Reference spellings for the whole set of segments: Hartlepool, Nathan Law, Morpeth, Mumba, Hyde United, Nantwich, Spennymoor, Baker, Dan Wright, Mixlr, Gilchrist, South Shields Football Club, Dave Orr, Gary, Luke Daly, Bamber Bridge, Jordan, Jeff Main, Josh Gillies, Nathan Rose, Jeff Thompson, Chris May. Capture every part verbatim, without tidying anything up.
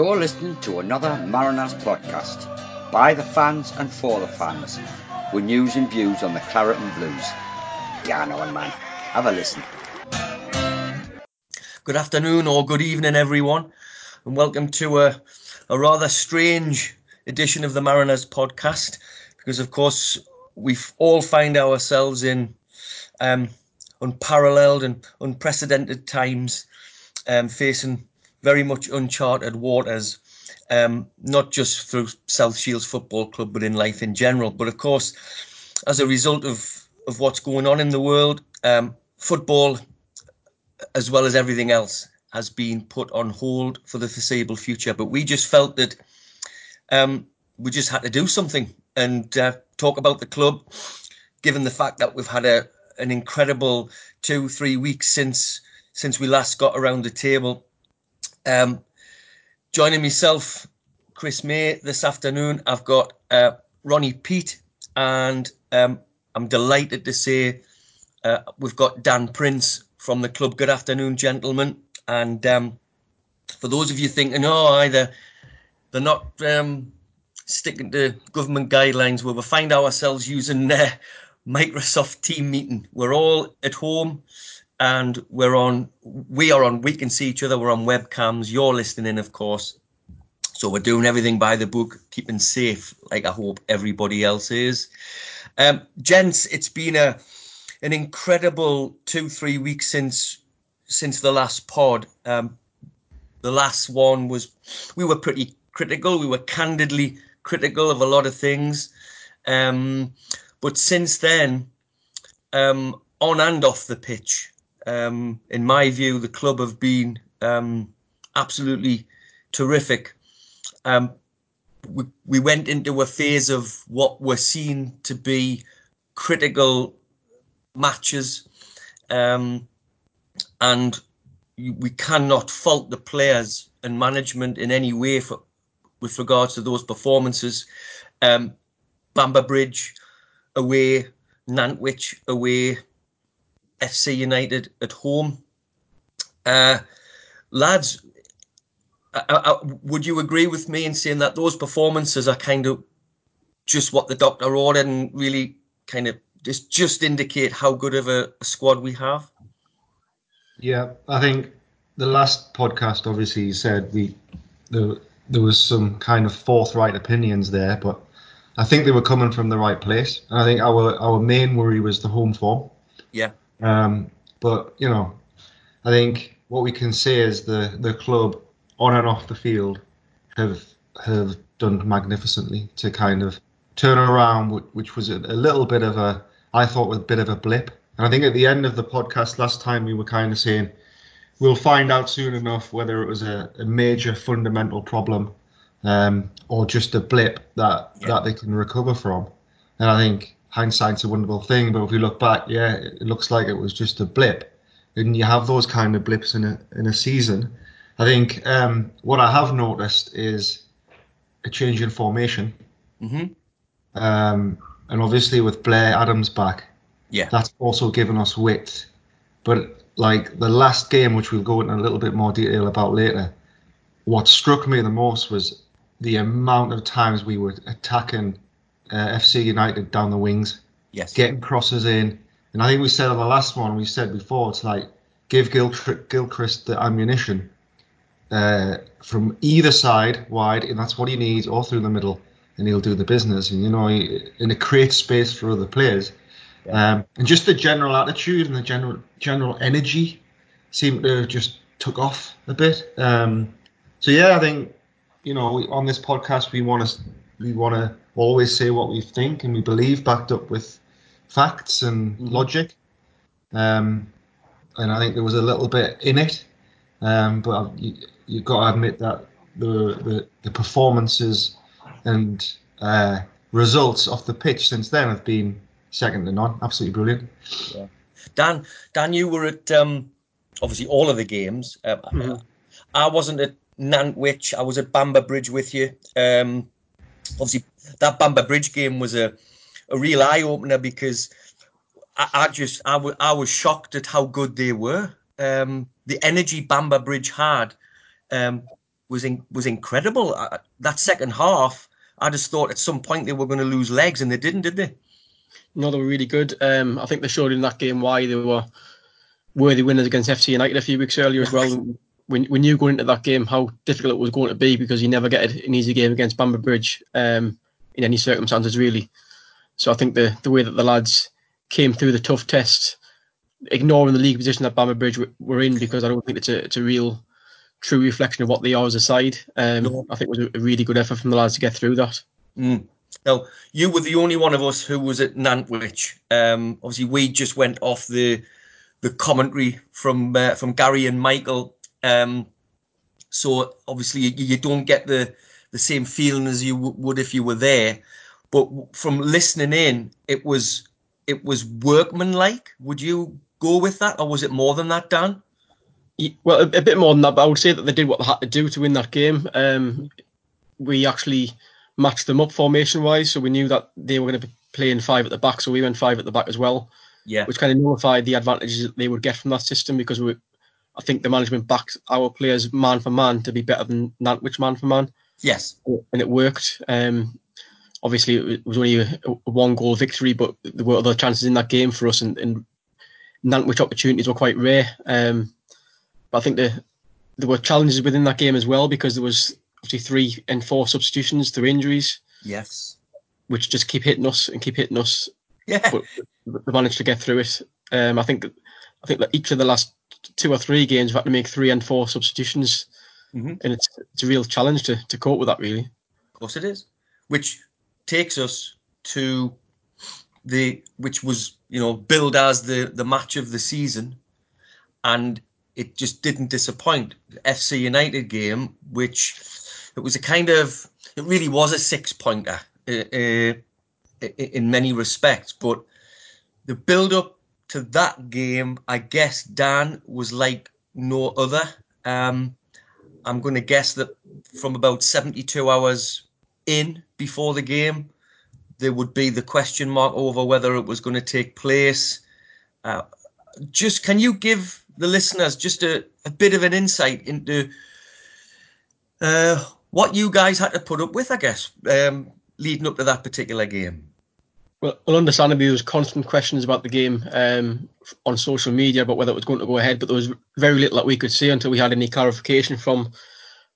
You're listening to another Mariners podcast, by the fans and for the fans, with news and views on the Claret and Blues. Yeah, I know it, man. Have a listen. Good afternoon or good evening, everyone, and welcome to a, a rather strange edition of the Mariners podcast, because, of course, we all find ourselves in um, unparalleled and unprecedented times, um, facing very much uncharted waters, um, not just through South Shields Football Club, but in life in general. But of course, as a result of, of what's going on in the world, um, football, as well as everything else, has been put on hold for the foreseeable future. But we just felt that um, we just had to do something and uh, talk about the club, given the fact that we've had a, an incredible two, three weeks since since we last got around the table. Um, joining myself, Chris May, this afternoon, I've got uh, Ronnie Pete, and um, I'm delighted to say uh, we've got Dan Prince from the club. Good afternoon, gentlemen. And um, for those of you thinking, oh, either they're not um, sticking to government guidelines, well, we find ourselves using uh, Microsoft team meeting. We're all at home. And we're on, we are on, we can see each other, we're on webcams, you're listening in, of course. So we're doing everything by the book, keeping safe, like I hope everybody else is. Um, gents, it's been a an incredible two, three weeks since since the last pod. Um, the last one was, we were pretty critical, we were candidly critical of a lot of things. Um, but since then, um, on and off the pitch, Um, in my view, the club have been um, absolutely terrific. Um, we, we went into a phase of what were seen to be critical matches, um, and we cannot fault the players and management in any way for, with regards to those performances. Um, Bamber Bridge away, Nantwich away, F C United at home. Uh, lads, I, I, would you agree with me in saying that those performances are kind of just what the doctor ordered and really kind of just, just indicate how good of a, a squad we have? Yeah, I think the last podcast obviously said we there, there was some kind of forthright opinions there, but I think they were coming from the right place. And I think our, our main worry was the home form. Yeah. Um, but, you know, I think what we can say is the, the club on and off the field have have done magnificently to kind of turn around, which was a, a little bit of a, I thought, was a bit of a blip. And I think at the end of the podcast last time, we were kind of saying, we'll find out soon enough whether it was a, a major fundamental problem um, or just a blip that, yeah. that they can recover from. And I think hindsight's a wonderful thing, but if we look back, yeah, it looks like it was just a blip. And you have those kind of blips in a in a season. I think um, what I have noticed is a change in formation. Mm-hmm. Um, and obviously with Blair Adams back, yeah, that's also given us width. But like the last game, which we'll go into a little bit more detail about later, what struck me the most was the amount of times we were attacking Uh, F C United down the wings, yes, getting crosses in. And I think we said on the last one, we said before, it's like, give Gilchrist, Gilchrist the ammunition uh, from either side wide, and that's what he needs, or through the middle, and he'll do the business. And, you know, he, and it creates space for other players. Yeah. Um, and just the general attitude and the general general energy seemed to have just took off a bit. Um, so, yeah, I think, you know, we, on this podcast, we want to... We want to always say what we think and we believe, backed up with facts and logic. Um, and I think there was a little bit in it, um, but you, you've got to admit that the the, the performances and uh, results off the pitch since then have been second to none. Absolutely brilliant. Yeah. Dan, Dan, you were at um, obviously all of the games. Uh, mm-hmm. I wasn't at Nantwich. I was at Bamber Bridge with you. Um, Obviously, that Bamber Bridge game was a, a real eye-opener because I, I just I, w- I was shocked at how good they were. Um, the energy Bamber Bridge had um, was in, was incredible. I, that second half, I just thought at some point they were going to lose legs, and they didn't, did they? No, they were really good. Um, I think they showed in that game why they were worthy winners against F C United a few weeks earlier as well. We, we knew going into that game how difficult it was going to be, because you never get an easy game against Bamber Bridge um, in any circumstances, really. So I think the, the way that the lads came through the tough test, ignoring the league position that Bamber Bridge were in, because I don't think it's a, it's a real true reflection of what they are as a side. Um, no. I think it was a really good effort from the lads to get through that. Mm. Now, you were the only one of us who was at Nantwich. Um, obviously, we just went off the the commentary from uh, from Gary and Michael. Um, so, obviously, you, you don't get the, the same feeling as you w- would if you were there. But from listening in, it was it was workmanlike. Would you go with that, or was it more than that, Dan? Well, a, a bit more than that, but I would say that they did what they had to do to win that game. Um, we actually matched them up formation-wise, so we knew that they were going to be playing five at the back, so we went five at the back as well, yeah, which kind of nullified the advantages that they would get from that system, because we, I think the management backed our players man for man to be better than Nantwich man for man. Yes. And it worked. Um, obviously, it was only a, a one-goal victory, but there were other chances in that game for us, and, and Nantwich opportunities were quite rare. Um, but I think the, there were challenges within that game as well, because there was obviously three and four substitutions through injuries. Yes. Which just keep hitting us and keep hitting us. Yeah. But we managed to get through it. Um, I think I think that each of the last two or three games we've had to make three and four substitutions. Mm-hmm. And it's, it's a real challenge to, to cope with that, really. Of course it is. Which takes us to the, which was, you know, billed as the, the match of the season. And it just didn't disappoint. The F C United game, which it was a kind of, it really was a six-pointer uh, uh, in many respects. But the build-up to that game, I guess, Dan, was like no other. Um, I'm going to guess that from about seventy-two hours in before the game, there would be the question mark over whether it was going to take place. Uh, just, can you give the listeners just a, a bit of an insight into uh, what you guys had to put up with, I guess, um, leading up to that particular game? Well, understandably, there was constant questions about the game um, on social media about whether it was going to go ahead, but there was very little that we could see until we had any clarification from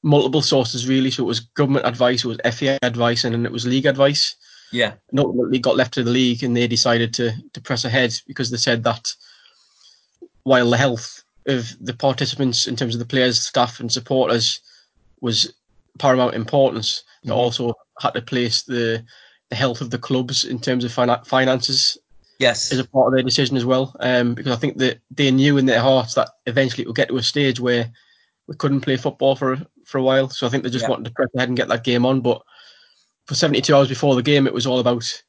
multiple sources, really. So it was government advice, it was F A advice, and then it was league advice. Yeah. And ultimately got left to the league, and they decided to, to press ahead, because they said that while the health of the participants in terms of the players, staff and supporters was paramount importance, mm-hmm. they also had to place the, the health of the clubs in terms of fin- finances yes. as a part of their decision as well. Um, because I think that they knew in their hearts that eventually it would get to a stage where we couldn't play football for, for a while. So I think they just yeah. wanted to press ahead and get that game on. But for seventy-two hours before the game, it was all about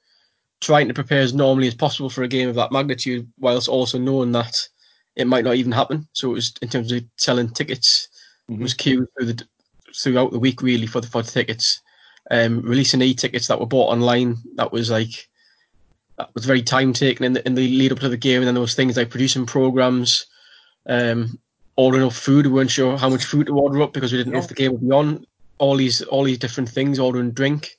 trying to prepare as normally as possible for a game of that magnitude, whilst also knowing that it might not even happen. So it was, in terms of selling tickets, mm-hmm. it was queued through the, throughout the week, really, for the, for the tickets. Um, releasing e-tickets that were bought online, that was like, that was very time-taking in the, in the lead-up to the game. And then there was things like producing programmes, um, ordering up food. We weren't sure how much food to order up, because we didn't yeah. know if the game would be on. All these, all these different things, ordering drink.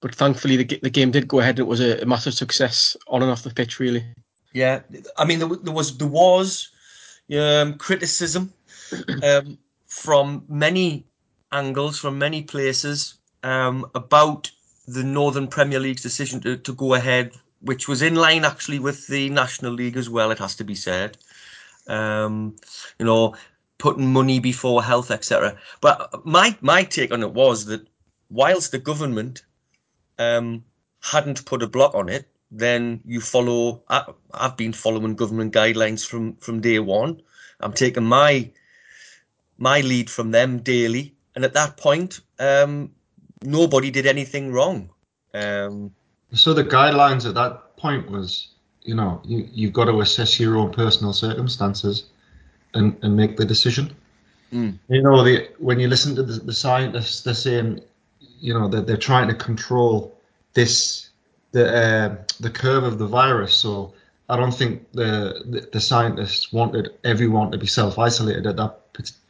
But thankfully, the, the game did go ahead. It was a, a massive success on and off the pitch, really. Yeah, I mean, there was there was um, criticism um, from many angles, from many places, um, about the Northern Premier League's decision to, to go ahead, which was in line, actually, with the National League as well, it has to be said. Um, you know, putting money before health, et cetera. But my, my take on it was that whilst the government um, hadn't put a block on it, then you follow, I, I've been following government guidelines from, from day one. I'm taking my my lead from them daily. And at that point, um, nobody did anything wrong. Um, so the guidelines at that point was, you know, you, you've got to assess your own personal circumstances and, and make the decision. Mm. You know, the, when you listen to the, the scientists, they're saying, you know, that they're trying to control this The, uh, the curve of the virus, so I don't think the the, the scientists wanted everyone to be self-isolated at that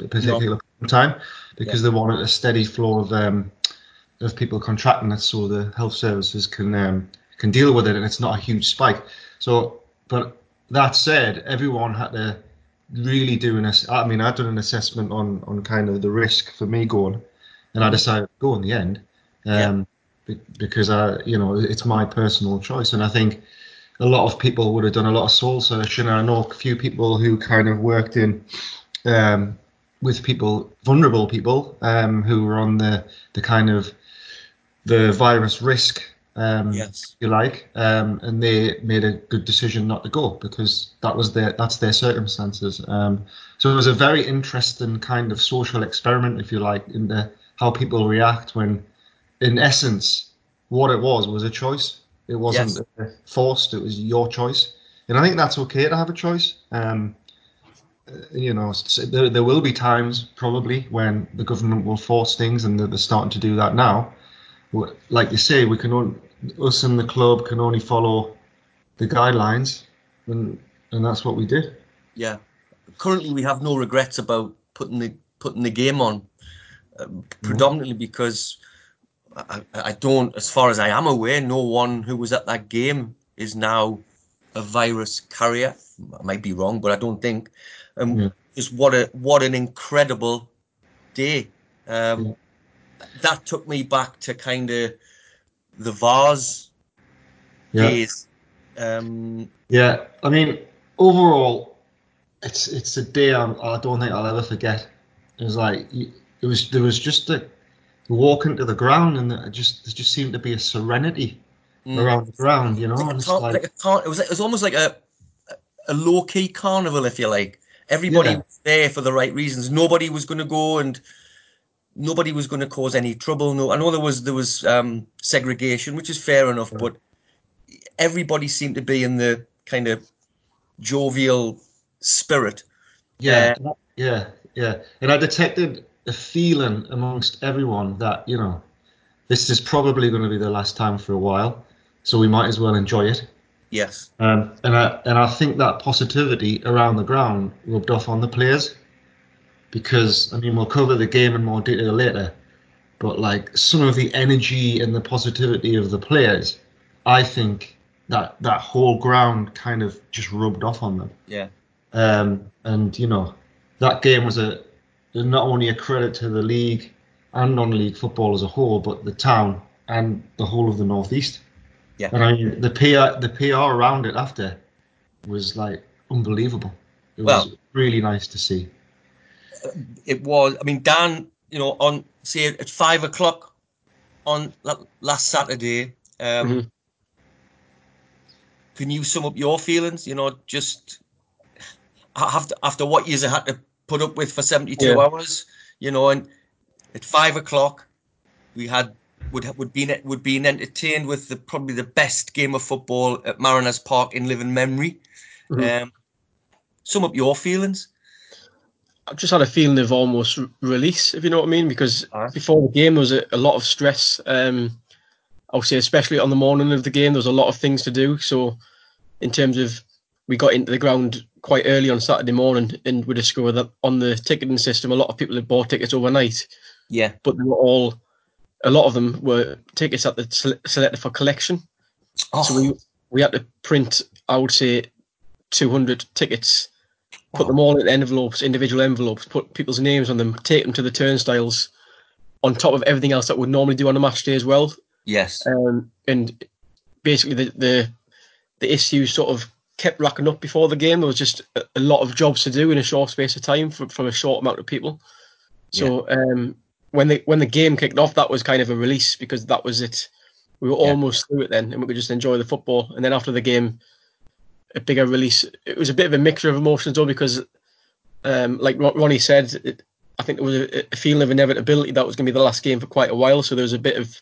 particular no. time because yeah. they want a steady flow of um, of people contracting it, so the health services can um, can deal with it, and it's not a huge spike. So, but that said, everyone had to really do an. I mean, I've done an assessment on on kind of the risk for me going, and I decided to go in the end, um, yeah. be, because I, you know, it's my personal choice, and I think a lot of people would have done a lot of soul searching. I know a few people who kind of worked in um, with people, vulnerable people, um, who were on the the kind of the virus risk, um, yes. if you like, um, and they made a good decision not to go because that was their that's their circumstances. Um, so it was a very interesting kind of social experiment, if you like, in the how people react when, in essence, what it was was a choice. It wasn't yes. forced. It was your choice, and I think that's okay to have a choice. Um, you know, there, there will be times probably when the government will force things, and they're starting to do that now. Like you say, we can only, us and the club can only follow the guidelines, and and that's what we did. Yeah, currently we have no regrets about putting the putting the game on, uh, predominantly mm-hmm. because. I, I don't, as far as I am aware, no one who was at that game is now a virus carrier. I might be wrong, but I don't think. Um, yeah. Just what a what an incredible day. Um, yeah. That took me back to kind of the Vars yeah. days. Um, yeah, I mean, overall, it's it's a day I'm, I don't think I'll ever forget. It was like it was there was just a. walk into the ground, and it just there just seemed to be a serenity mm. around the ground, you know. Like it's like, like a car- it was it was almost like a a low key carnival, if you like. Everybody yeah. was there for the right reasons. Nobody was going to go, and nobody was going to cause any trouble. No, I know there was there was um, segregation, which is fair enough, yeah. but everybody seemed to be in the kind of jovial spirit. Yeah, uh, yeah, yeah. And I detected a feeling amongst everyone that, you know, this is probably going to be the last time for a while, so we might as well enjoy it. Yes. Um, and I and I think that positivity around the ground rubbed off on the players, because I mean we'll cover the game in more detail later, but like some of the energy and the positivity of the players, I think that that whole ground kind of just rubbed off on them. Yeah. Um, and you know, that game was a. not only a credit to the league and non-league football as a whole, but the town and the whole of the northeast. Yeah. And I mean, the P R, the P R around it after was like unbelievable. It well, was really nice to see. It was. I mean, Dan, you know, on say at five o'clock on last Saturday, um, mm-hmm. can you sum up your feelings? You know, just after after what years I had to put up with for seventy-two yeah. hours, you know, and at five o'clock we had would would be would be entertained with the probably the best game of football at Mariners Park in living memory. Mm-hmm. Um, sum up your feelings. I've just had a feeling of almost release, if you know what I mean, because right. before the game there was a, a lot of stress. Um, I would say especially on the morning of the game, there was a lot of things to do. So in terms of we got into the ground quite early on Saturday morning, and we discovered that on the ticketing system, a lot of people had bought tickets overnight. Yeah. But they were all, a lot of them were tickets that they selected for collection. Oh. So we we had to print, I would say, two hundred tickets, put wow. them all in envelopes, individual envelopes, put people's names on them, take them to the turnstiles, on top of everything else that we'd normally do on a match day as well. Yes. Um, and basically the, the the issue sort of kept racking up before the game. There was just a lot of jobs to do in a short space of time from, from a short amount of people. So yeah. um, when the when the game kicked off, that was kind of a release, because that was it. We were yeah. almost through it then, and we could just enjoy the football. And then after the game, a bigger release. It was a bit of a mixture of emotions though, because um, like Ronnie said, it, I think there was a, a feeling of inevitability that was going to be the last game for quite a while. So there was a bit of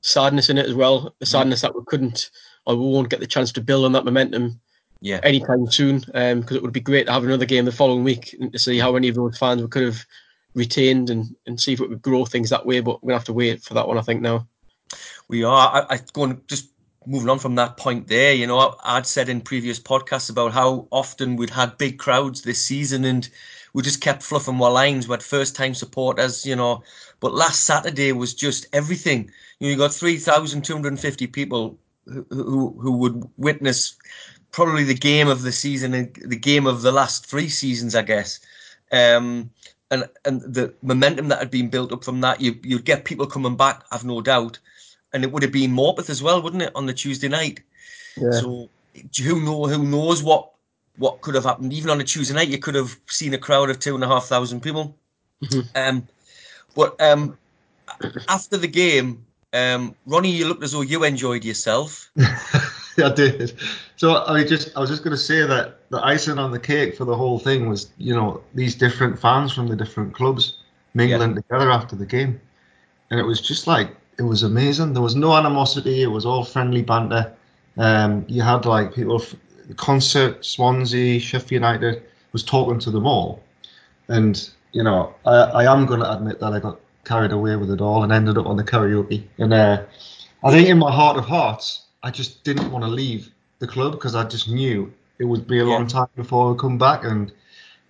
sadness in it as well. The sadness mm-hmm. that we couldn't or we won't get the chance to build on that momentum Yeah, anytime soon, um, because it would be great to have another game the following week and to see how many of those fans we could have retained, and, and see if it would grow things that way. But we're going to have to wait for that one, I think, now. We are. I, I go and just moving on from that point there, you know, I'd said in previous podcasts about how often we'd had big crowds this season and we just kept fluffing our lines. We had first-time supporters, you know. But last Saturday was just everything. You know, you got three thousand two hundred fifty people who, who who would witness probably the game of the season, the game of the last three seasons, I guess. Um, and and the momentum that had been built up from that, you, you'd get people coming back, I've no doubt. And it would have been Morpeth as well, wouldn't it, on the Tuesday night? Yeah. So who know, who knows what what could have happened? Even on a Tuesday night, you could have seen a crowd of two and a half thousand people. Mm-hmm. Um, but um, after the game, um, Ronnie, you looked as though you enjoyed yourself. I did. So I just I was just going to say that the icing on the cake for the whole thing was, you know, these different fans from the different clubs mingling yeah. together after the game, and it was just like. It was amazing. There was no animosity. It was all friendly banter. Um, you had like people, f- Concert, Swansea, Sheffield United, was talking to them all. And, you know, I, I am going to admit that I got carried away with it all and ended up on the karaoke. And uh, I think in my heart of hearts, I just didn't want to leave the club because I just knew it would be a yeah. long time before I would come back. And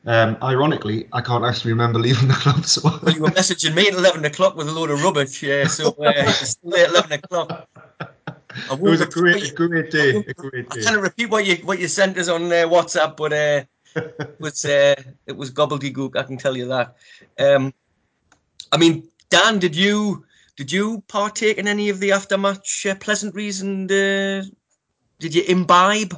Um, ironically, I can't actually remember leaving the club. So. Well, you were messaging me at eleven o'clock with a load of rubbish. Yeah, so uh, it's still at eleven o'clock. It was a great, you, great day. I, a great day. I can't repeat what you what you sent us on uh, WhatsApp, but uh, it was uh, it was gobbledygook. I can tell you that. Um, I mean, Dan, did you did you partake in any of the aftermatch uh, pleasantries and uh, did you imbibe?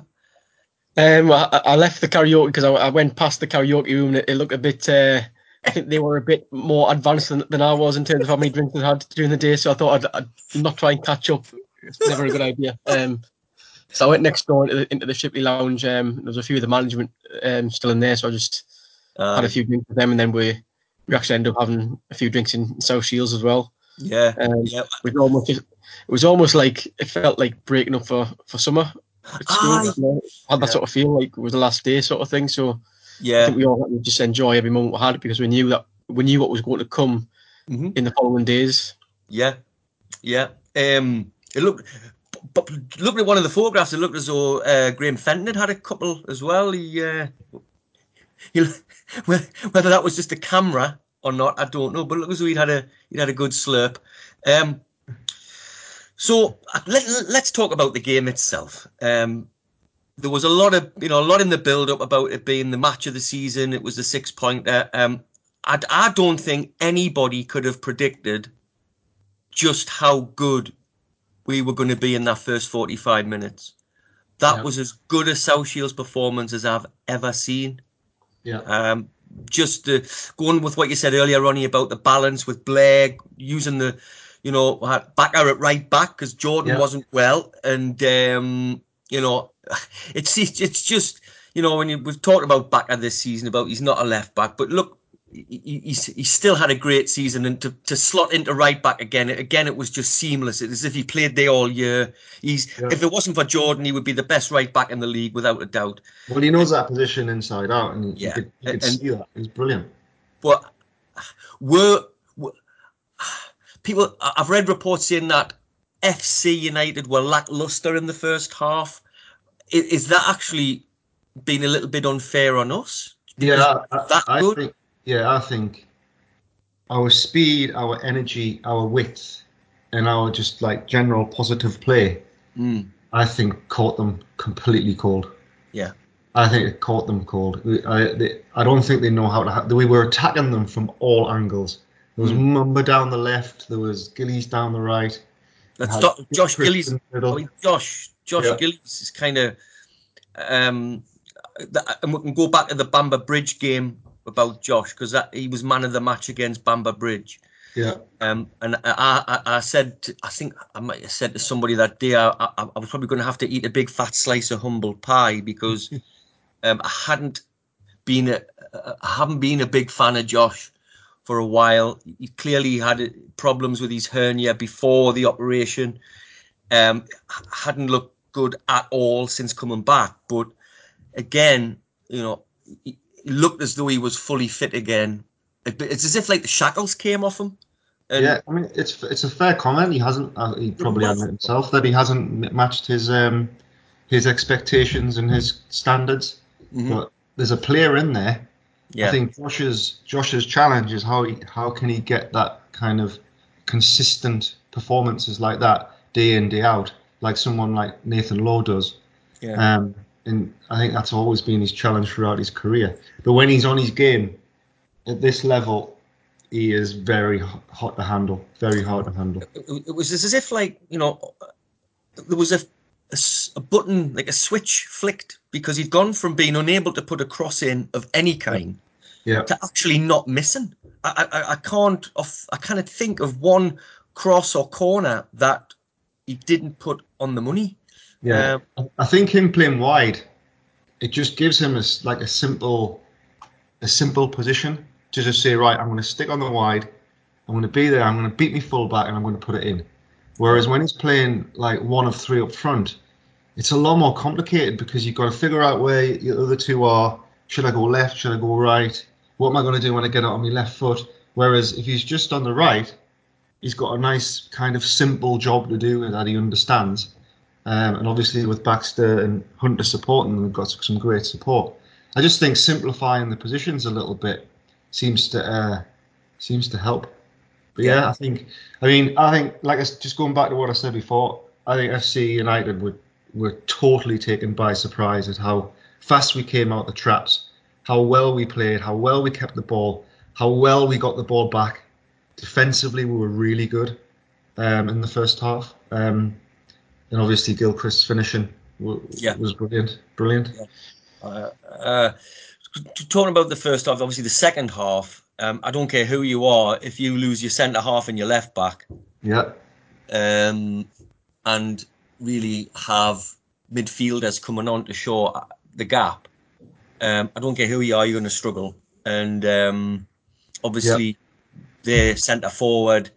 Um, I, I left the karaoke because I, I went past the karaoke room and it, it looked a bit, uh, I think they were a bit more advanced than, than I was in terms of how many drinks I had during the day, so I thought I'd, I'd not try and catch up. It's never a good idea. Um, so I went next door into the, into the Shipley Lounge. Um, there was a few of the management um, still in there, so I just um, had a few drinks with them, and then we, we actually ended up having a few drinks in South Shields as well. Yeah. Um, yeah. It, was almost, it was almost like, it felt like breaking up for, for summer. I had that yeah. sort of feel like it was the last day sort of thing, so yeah. I think we all had to just enjoy every moment we had because we knew that we knew what was going to come mm-hmm. in the following days. Yeah, yeah. Um, it looked, but looking at one of the photographs, it looked as though uh, Graham Fenton had had a couple as well. He, uh, he, whether that was just a camera or not, I don't know. But it looked as though he'd had a he'd had a good slurp. Um, So let, let's talk about the game itself. Um, there was a lot of, you know, a lot in the build-up about it being the match of the season. It was the six-pointer. Um, I, I don't think anybody could have predicted just how good we were going to be in that first forty-five minutes. That yeah. was as good a South Shields performance as I've ever seen. Yeah. Um, just uh, going with what you said earlier, Ronnie, about the balance with Blair using the. You know, had Baker at right back because Jordan yeah. wasn't well, and um, you know, it's it's just you know when you, we've talked about Baker this season about he's not a left back, but look, he, he's he still had a great season, and to, to slot into right back again, again it was just seamless. It's as if he played there all year. He's yeah. if it wasn't for Jordan, he would be the best right back in the league without a doubt. Well, he knows and, that position inside out, and yeah, you could, you could and, see that he's brilliant. But were. were People, I've read reports saying that F C United were lacklustre in the first half. Is, is that actually been a little bit unfair on us? Yeah, that I, good? I think, yeah, I think our speed, our energy, our width, and our just like general positive play, mm. I think caught them completely cold. Yeah, I think it caught them cold. I, they, I don't think they know how to. Ha- we were attacking them from all angles. There was mm. Mumba down the left. There was Gillies down the right. That's do- Josh Gillies. I mean, Josh Josh yeah. Gillies is kind of. Um, that, and we can go back to the Bamber Bridge game about Josh because that he was man of the match against Bamber Bridge. Yeah. Um, and I, I, I said, to, I think I might have said to somebody that day, I, I, I was probably going to have to eat a big fat slice of humble pie because um, I hadn't been a, I haven't been a big fan of Josh. For a while, he clearly had problems with his hernia before the operation. Um, hadn't looked good at all since coming back. But again, you know, he looked as though he was fully fit again. It's as if like the shackles came off him. And yeah, I mean, it's it's a fair comment. He hasn't. Uh, he probably admit himself that he hasn't matched his um his expectations and his standards. Mm-hmm. But there's a player in there. Yeah. I think Josh's Josh's challenge is how he, how can he get that kind of consistent performances like that day in day out, like someone like Nathan Law does. Yeah. Um, and I think that's always been his challenge throughout his career. But when he's on his game at this level, he is very hot to handle, very hard to handle. It was as if, like, you know, there was a, a, a button, like a switch flicked, because he'd gone from being unable to put a cross in of any kind yeah. to actually not missing. I, I, I can't off, I can't think of one cross or corner that he didn't put on the money. Yeah, um, I think him playing wide, it just gives him a, like a simple, a simple position. To just say, right, I'm going to stick on the wide, I'm going to be there, I'm going to beat me fullback, and I'm going to put it in. Whereas when he's playing like one of three up front, it's a lot more complicated because you've got to figure out where your other two are. Should I go left? Should I go right? What am I going to do when I get out on my left foot? Whereas if he's just on the right, he's got a nice kind of simple job to do that he understands. Um, and obviously with Baxter and Hunter supporting, we've got some great support. I just think simplifying the positions a little bit seems to uh, seems to help. But yeah, yeah, I think, I mean, I think, like, just going back to what I said before, I think F C United were, were totally taken by surprise at how fast we came out the traps, how well we played, how well we kept the ball, how well we got the ball back. Defensively, we were really good um, in the first half. Um, and obviously, Gilchrist's finishing w- yeah. was brilliant. Brilliant. Yeah. Uh, uh, Talking about the first half, obviously the second half, um, I don't care who you are, if you lose your centre half and your left back, yeah, um, and really have midfielders coming on to shore the gap, um, I don't care who you are, you're going to struggle. And um, obviously yeah. their centre forward,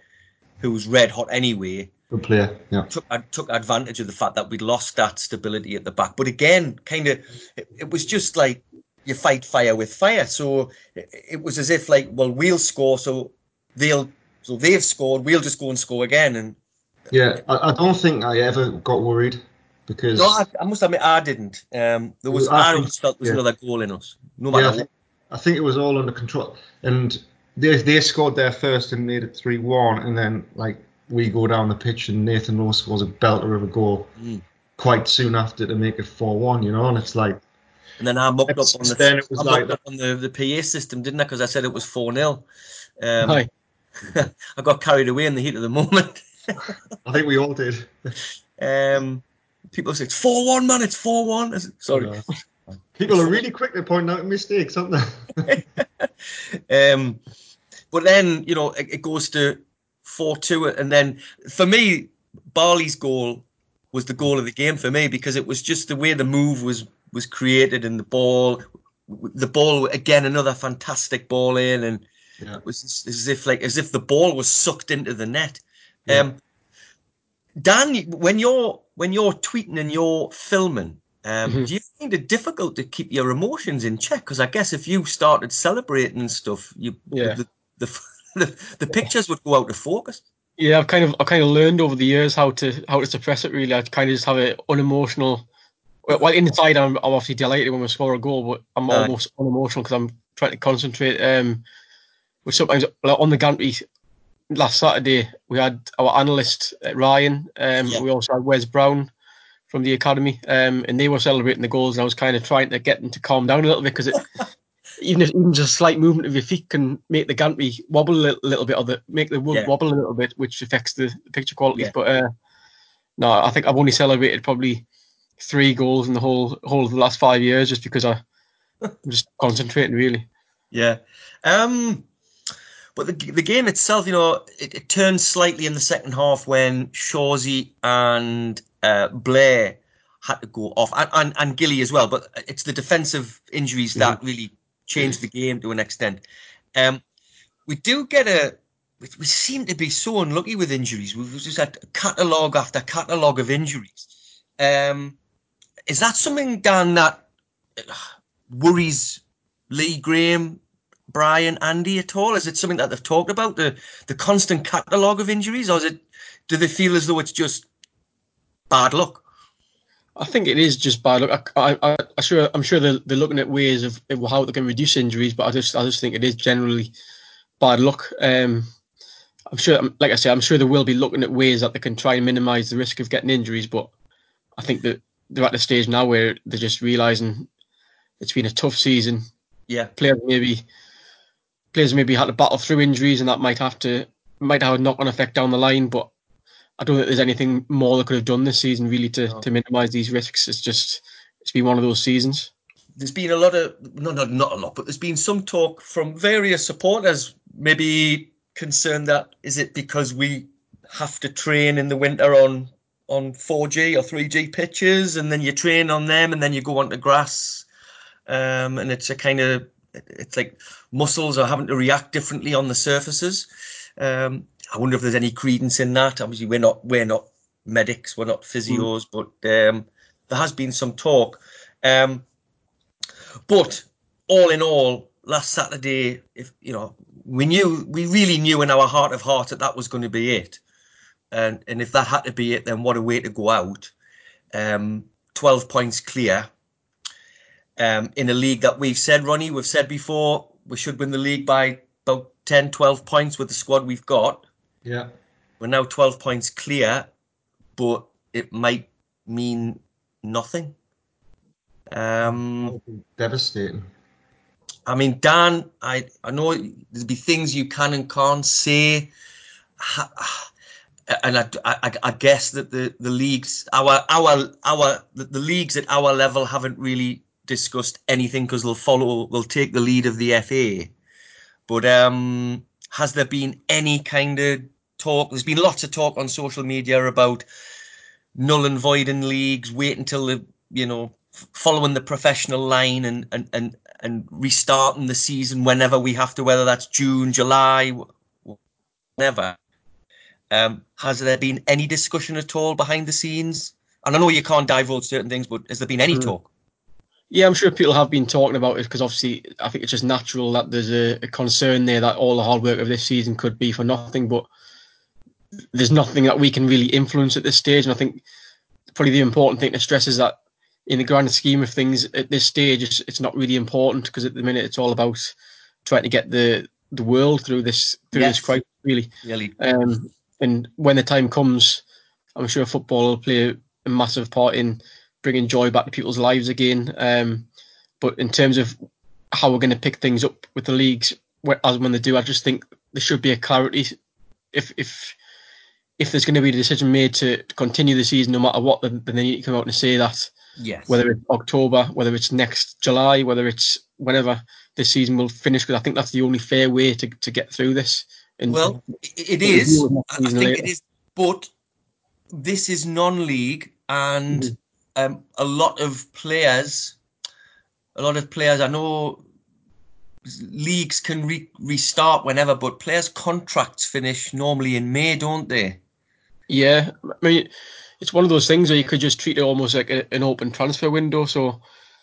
who's red hot anyway, good player, yeah. Took, I took advantage of the fact that we'd lost that stability at the back. But again, kind of, it, it was just like, you fight fire with fire. So it was as if, like, well, we'll score, so they'll, so they've scored, we'll just go and score again. And yeah, I, I don't think I ever got worried because no, I, I must admit I didn't. Um, there was I, I think, always felt there was yeah. another goal in us, no matter yeah, I, think, what. I think it was all under control, and they they scored there first and made it three one, and then like we go down the pitch and Nathan Rose scores a belter of a goal mm. quite soon after to make it four one. You know, and it's like. And then I mucked up on the, then it was like that. Up on the, the P A system, didn't I? Because I said it was four nil. Um, I got carried away in the heat of the moment. I think we all did. Um, people said, it's four one, man, it's four one. Sorry. No. People are really quick to point out mistakes, aren't they? um, but then, you know, it, it goes to four two. And then, for me, Barley's goal was the goal of the game for me because it was just the way the move was was created and the ball, the ball again, another fantastic ball in, and yeah. it was as if like as if the ball was sucked into the net. Yeah. Um, Dan, when you're when you're tweeting and you're filming, um, mm-hmm. do you find it difficult to keep your emotions in check? Because I guess if you started celebrating and stuff, you yeah. the, the, the the pictures would go out of focus. Yeah, I've kind of I kind of learned over the years how to how to suppress it. Really, I kind of just have an unemotional. Well, inside, I'm, I'm obviously delighted when we score a goal, but I'm Aye. almost unemotional because I'm trying to concentrate. Um, which sometimes, like on the gantry last Saturday, we had our analyst Ryan. Um, yeah. We also had Wes Brown from the academy, um, and they were celebrating the goals. And I was kind of trying to get them to calm down a little bit because it, even if even just a slight movement of your feet can make the gantry wobble a little, little bit, or the, make the wood yeah. wobble a little bit, which affects the, the picture quality. Yeah. But uh, no, I think I've only celebrated probably three goals in the whole whole of the last five years, just because I, I'm just concentrating really. Yeah, um, but the the game itself, you know, it, it turned slightly in the second half when Shawsey and uh, Blair had to go off, and, and and Gilly as well. But it's the defensive injuries mm-hmm. that really changed the game to an extent. Um, we do get a. We, we seem to be so unlucky with injuries. We've just had catalogue after catalogue of injuries. Um. Is that something, Dan, that worries Lee Graham Brian, Andy at all? Is it something that they've talked about, the the constant catalogue of injuries, or is it, do they feel as though it's just bad luck? I think it is just bad luck. I, I, I sure, I'm sure they're, they're looking at ways of how they can reduce injuries, but I just I just think it is generally bad luck. Um, I'm sure, like I say, I'm sure they will be looking at ways that they can try and minimise the risk of getting injuries, but I think that they're at the stage now where they're just realising it's been a tough season. Yeah, players maybe players maybe had to battle through injuries, and that might have to might have a knock-on effect down the line, but I don't think there's anything more they could have done this season really to, no. to minimise these risks. It's just, it's been one of those seasons. There's been a lot of, no, no, not a lot, but there's been some talk from various supporters, maybe concerned that, is it because we have to train in the winter on, on four G or three G pitches, and then you train on them and then you go onto grass, um, and it's a kind of, it's like muscles are having to react differently on the surfaces. Um, I wonder if there's any credence in that. Obviously, we're not we're not medics, we're not physios, mm. but um, there has been some talk. Um, but all in all, last Saturday, if you know, we knew we really knew in our heart of hearts that that was going to be it, and and if that had to be it, then what a way to go out. Um, Twelve points clear um, in a league that we've said, Ronnie, we've said before, we should win the league by about ten, twelve points with the squad we've got. Yeah, we're now twelve points clear, but it might mean nothing. Um, Devastating. I mean, Dan, I, I know there'll be things you can and can't say, and I, I, I guess that the, the leagues, our our our the, the leagues at our level haven't really discussed anything because they'll follow, they'll take the lead of the F A. But um. Has there been any kind of talk? There's been lots of talk on social media about null and void in leagues, wait until the, you know, following the professional line and, and, and, and restarting the season whenever we have to, whether that's June, July, whenever. Um, has there been any discussion at all behind the scenes? And I know you can't divulge certain things, but has there been any talk? Yeah, I'm sure people have been talking about it because obviously I think it's just natural that there's a, a concern there that all the hard work of this season could be for nothing, but there's nothing that we can really influence at this stage. And I think probably the important thing to stress is that in the grand scheme of things at this stage, it's, it's not really important because at the minute it's all about trying to get the, the world through this through yes. this crisis, really. really. Um, and when the time comes, I'm sure football will play a massive part in bringing joy back to people's lives again. Um, but in terms of how we're going to pick things up with the leagues, as when they do, I just think there should be a clarity. If if if there's going to be a decision made to continue the season no matter what, then, then they need to come out and say that. Yes. Whether it's October, whether it's next July, whether it's whenever this season will finish, because I think that's the only fair way to, to get through this. And well, it is. I think later. It is. But this is non-league and... Mm-hmm. Um, a lot of players, a lot of players, I know leagues can re- restart whenever, but players' contracts finish normally in May, don't they? Yeah. I mean, it's one of those things where you could just treat it almost like a, an open transfer window. So,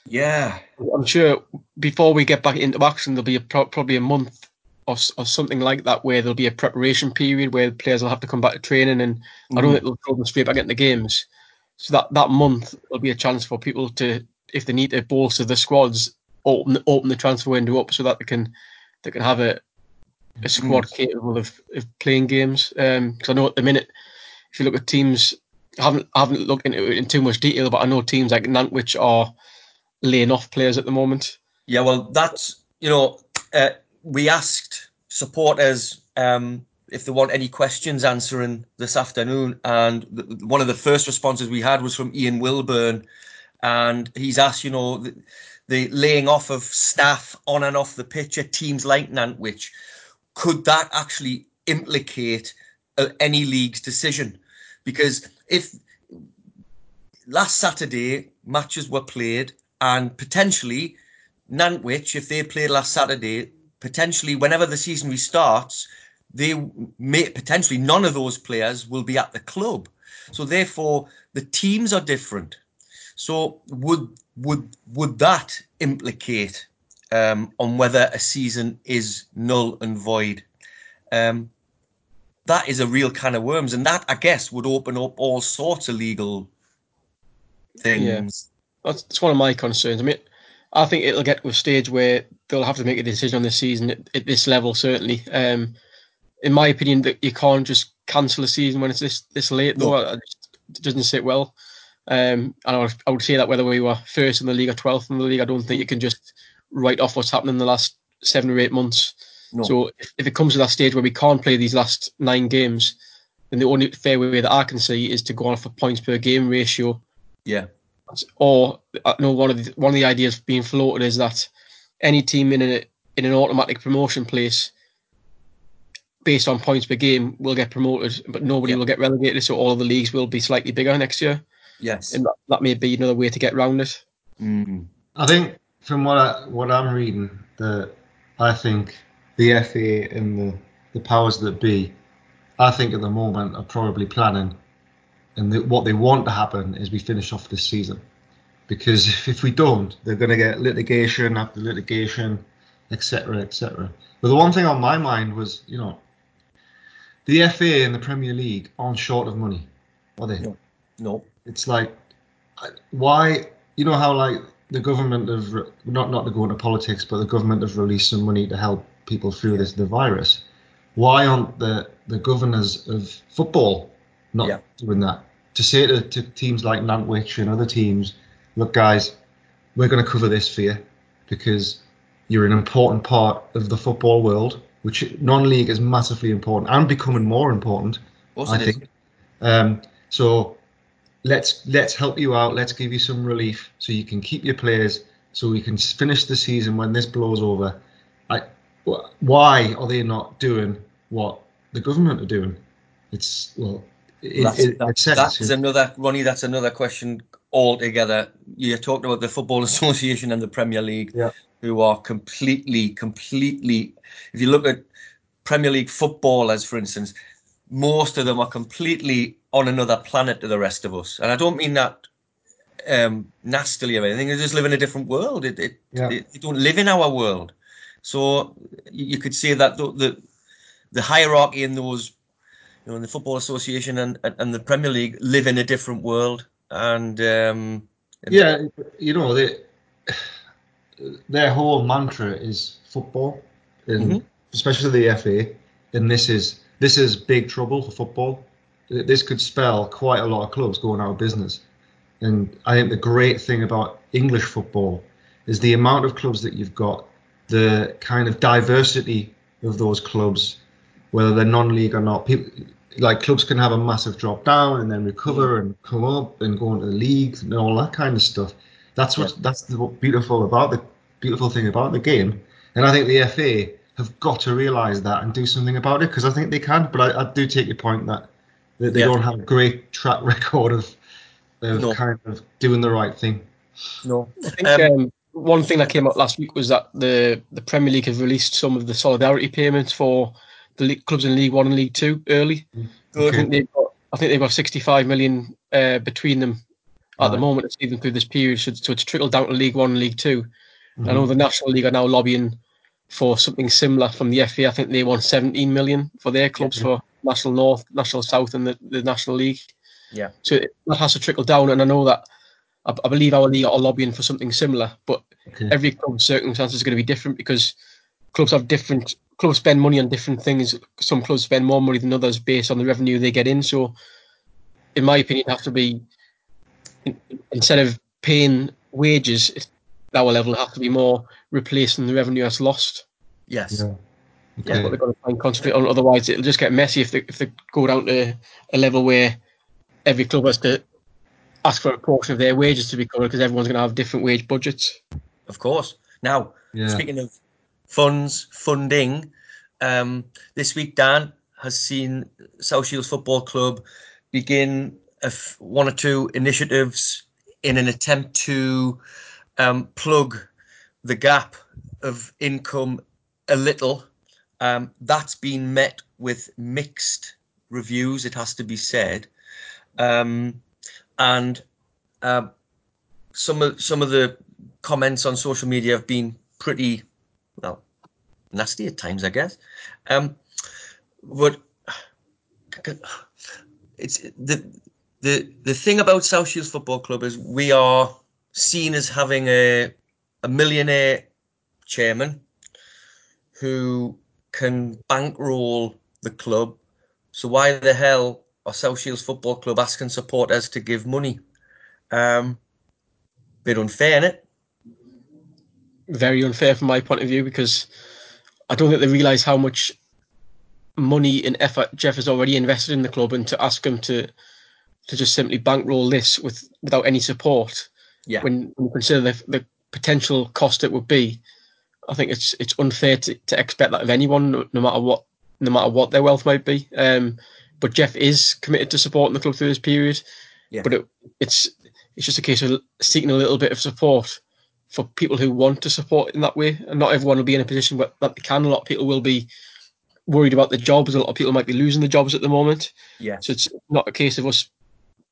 yeah. I'm sure before we get back into action, there'll be a pro- probably a month or, or something like that where there'll be a preparation period where players will have to come back to training, and mm-hmm. I don't think they'll throw them straight back into games. So that, that month will be a chance for people to, if they need to bolster the squads, open open the transfer window up so that they can they can have a a squad mm-hmm. capable of, of playing games. Because um, I know at the minute, if you look at teams, I haven't I haven't looked into it in too much detail, but I know teams like Nantwich are laying off players at the moment. Yeah, well, that's you know uh, we asked supporters. Um, if they want any questions answering this afternoon. And th- one of the first responses we had was from Ian Wilburn. And he's asked, you know, the, the laying off of staff on and off the pitch at teams like Nantwich, could that actually implicate uh, any league's decision? Because if last Saturday matches were played and potentially Nantwich, if they played last Saturday, potentially whenever the season restarts, they may potentially none of those players will be at the club, so therefore the teams are different. So would would would that implicate um, on whether a season is null and void. Um, that is a real can of worms, and that, I guess, would open up all sorts of legal things. Yeah. That's, that's one of my concerns. I mean, I think it'll get to a stage where they'll have to make a decision on this season at, at this level, certainly. Um, in my opinion, that you can't just cancel a season when it's this, this late, though. No. It doesn't sit well. Um, and I would, I would say that whether we were first in the league or twelfth in the league, I don't think you can just write off what's happened in the last seven or eight months. No. So if, if it comes to that stage where we can't play these last nine games, then the only fair way that I can see is to go on for points per game ratio. Yeah. Or I know one of the, one of the ideas being floated is that any team in a in an automatic promotion place, based on points per game, will get promoted, but nobody yeah. will get relegated. So all of the leagues will be slightly bigger next year. Yes, and that, that may be another way to get round it. Mm-hmm. I think from what I, what I'm reading, that I think the F A and the, the powers that be, I think at the moment are probably planning, and the, what they want to happen is we finish off this season, because if, if we don't, they're going to get litigation after litigation, et cetera, et cetera. But the one thing on my mind was, you know, the F A and the Premier League aren't short of money, are they? No. no. It's like, why, you know how like the government have, not, not to go into politics, but the government have released some money to help people through this, the virus. Why aren't the, the governors of football not yeah. doing that? To say to, to teams like Nantwich and other teams, look guys, we're going to cover this for you because you're an important part of the football world, which non-league is massively important and becoming more important, I think. Um, so... Let's let's help you out. Let's give you some relief so you can keep your players, so we can finish the season when this blows over. I, why are they not doing what the government are doing? It's well, it, that's, it, that, that's another Ronnie. That's another question altogether. You're talking about the Football Association and the Premier League, yeah. who are completely, completely. If you look at Premier League footballers, for instance, most of them are completely on another planet to the rest of us, and I don't mean that um, nastily or anything. They just live in a different world. It, it, yeah. they, they don't live in our world, so you could say that the the, the hierarchy in those, you know, in the Football Association and, and, and the Premier League live in a different world. And um, yeah, you know, they, their whole mantra is football, and mm-hmm. especially the F A. And this is. This is big trouble for football. This could spell quite a lot of clubs going out of business. And I think the great thing about English football is the amount of clubs that you've got, the kind of diversity of those clubs, whether they're non-league or not. People, like clubs can have a massive drop down and then recover and come up and go into the league and all that kind of stuff. That's what that's the beautiful about the beautiful thing about the game. And I think the F A have got to realise that and do something about it, because I think they can. But I, I do take your point that, that they yeah. don't have a great track record of, of no. kind of doing the right thing. No, I think um, um, one thing that came up last week was that the, the Premier League have released some of the solidarity payments for the league, clubs in League One and League Two early. Okay. I think they've got, I think they've got sixty-five million uh, between them at right. the moment, even through this period. So, so it's trickled down to League One and League Two. Mm-hmm. I know the National League are now lobbying for something similar from the F A. I think they won seventeen million for their clubs mm-hmm. for National North, National South and the, the National League. Yeah. So it, that has to trickle down, and I know that I, I believe our league are lobbying for something similar, but okay. every club's circumstances is going to be different because clubs have different, clubs spend money on different things. Some clubs spend more money than others based on the revenue they get in. So in my opinion, it has to be, in, instead of paying wages, it's our level have to be more replacing the revenue that's lost. Yes. Yeah. Okay. That's what they've got to try and concentrate on. Otherwise, it'll just get messy if they, if they go down to a level where every club has to ask for a portion of their wages to be covered, because everyone's going to have different wage budgets. Of course. Now, yeah. speaking of funds, funding, um, this week Dan has seen South Shields Football Club begin a f- one or two initiatives in an attempt to Um, plug the gap of income a little. Um, that's been met with mixed reviews, it has to be said. Um, and uh, some of some of the comments on social media have been pretty, well, nasty at times, I guess. Um, but it's the the the thing about South Shields Football Club is we are seen as having a a millionaire chairman who can bankroll the club. So why the hell are South Shields Football Club asking supporters to give money? Um, bit unfair, innit? Very unfair from my point of view, because I don't think they realise how much money and effort Jeff has already invested in the club, and to ask him to to just simply bankroll this with without any support, yeah. when you consider the, the potential cost it would be, I think it's it's unfair to, to expect that of anyone, no, no matter what no matter what their wealth might be. Um, but Jeff is committed to supporting the club through this period, yeah. but it, it's it's just a case of seeking a little bit of support for people who want to support in that way, and not everyone will be in a position where, that they can. A lot of people will be worried about the jobs. A lot of people might be losing the jobs at the moment. Yeah. So it's not a case of us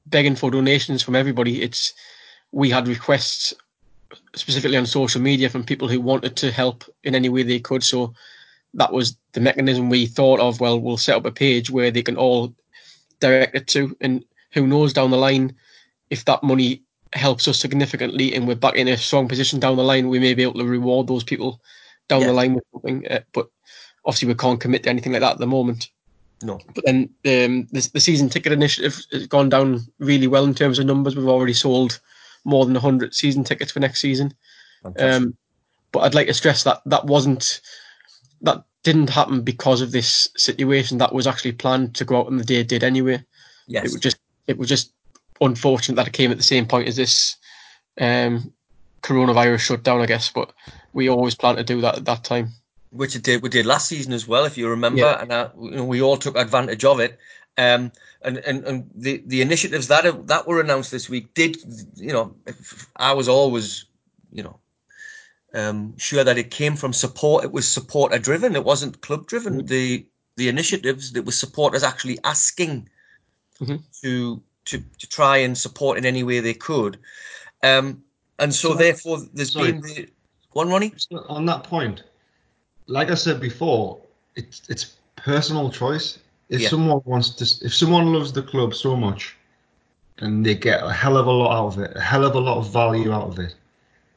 begging for donations from everybody. It's we had requests specifically on social media from people who wanted to help in any way they could. So that was the mechanism we thought of. Well, we'll set up a page where they can all direct it to, and who knows down the line if that money helps us significantly and we're back in a strong position down the line, we may be able to reward those people down yeah. the line with something. Uh, but obviously we can't commit to anything like that at the moment. No. But then um, the, the season ticket initiative has gone down really well in terms of numbers. We've already sold more than one hundred season tickets for next season. Um, but I'd like to stress that that wasn't, that didn't happen because of this situation. That was actually planned to go out on the day it did anyway. Yes. It was just, it was just unfortunate that it came at the same point as this um, coronavirus shutdown, I guess. But we always planned to do that at that time. Which it did, we did last season as well, if you remember, yeah. and I, you know, we all took advantage of it. Um, and and, and the, the initiatives that that were announced this week did, you know, I was always, you know, um, sure that it came from support. It was supporter driven. It wasn't club driven. Mm-hmm. The the initiatives that were supporters actually asking mm-hmm. to, to to try and support in any way they could. Um, and so, so therefore, there's sorry. been the one, Ronnie? On that point. Like I said before, it's it's personal choice. If yeah. someone wants to, if someone loves the club so much, and they get a hell of a lot out of it, a hell of a lot of value out of it,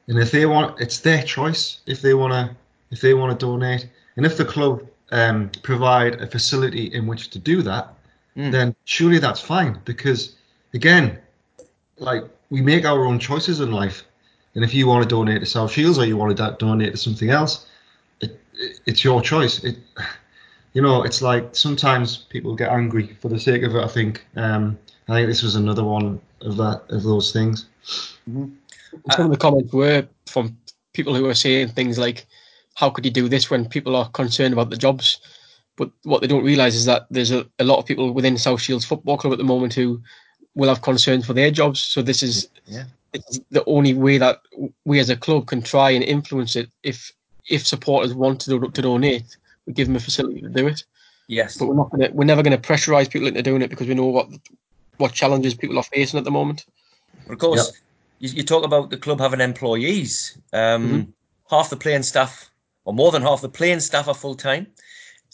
and if they want, it's their choice. If they wanna, if they wanna donate, and if the club um, provide a facility in which to do that, mm. then surely that's fine. Because again, like we make our own choices in life, and if you want to donate to South Shields or you want to donate to something else, it's your choice. It, you know, it's like sometimes people get angry for the sake of it. I think, um, I think this was another one of that of those things. Mm-hmm. Some uh, of the comments were from people who were saying things like, "How could you do this when people are concerned about the jobs?" But what they don't realise is that there's a, a lot of people within South Shields Football Club at the moment who will have concerns for their jobs. So this is yeah. it's the only way that we as a club can try and influence it. If If supporters want to, do, to donate, we give them a facility to do it. Yes, but we're not gonna, we're never going to pressurise people into doing it because we know what what challenges people are facing at the moment. But of course, yep. you, you talk about the club having employees. Um, mm-hmm. Half the playing staff, or more than half the playing staff, are full time.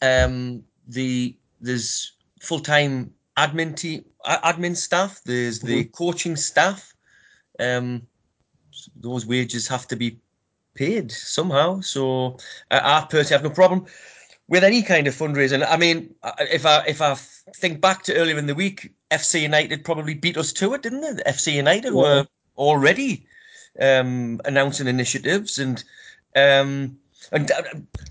Um, the there's full time admin team, admin staff. There's mm-hmm. the coaching staff. Um, those wages have to be paid somehow, so uh, I personally have no problem with any kind of fundraising. I mean, if I if I think back to earlier in the week, F C United probably beat us to it, didn't they? F C United yeah. were already um, announcing initiatives, and um, and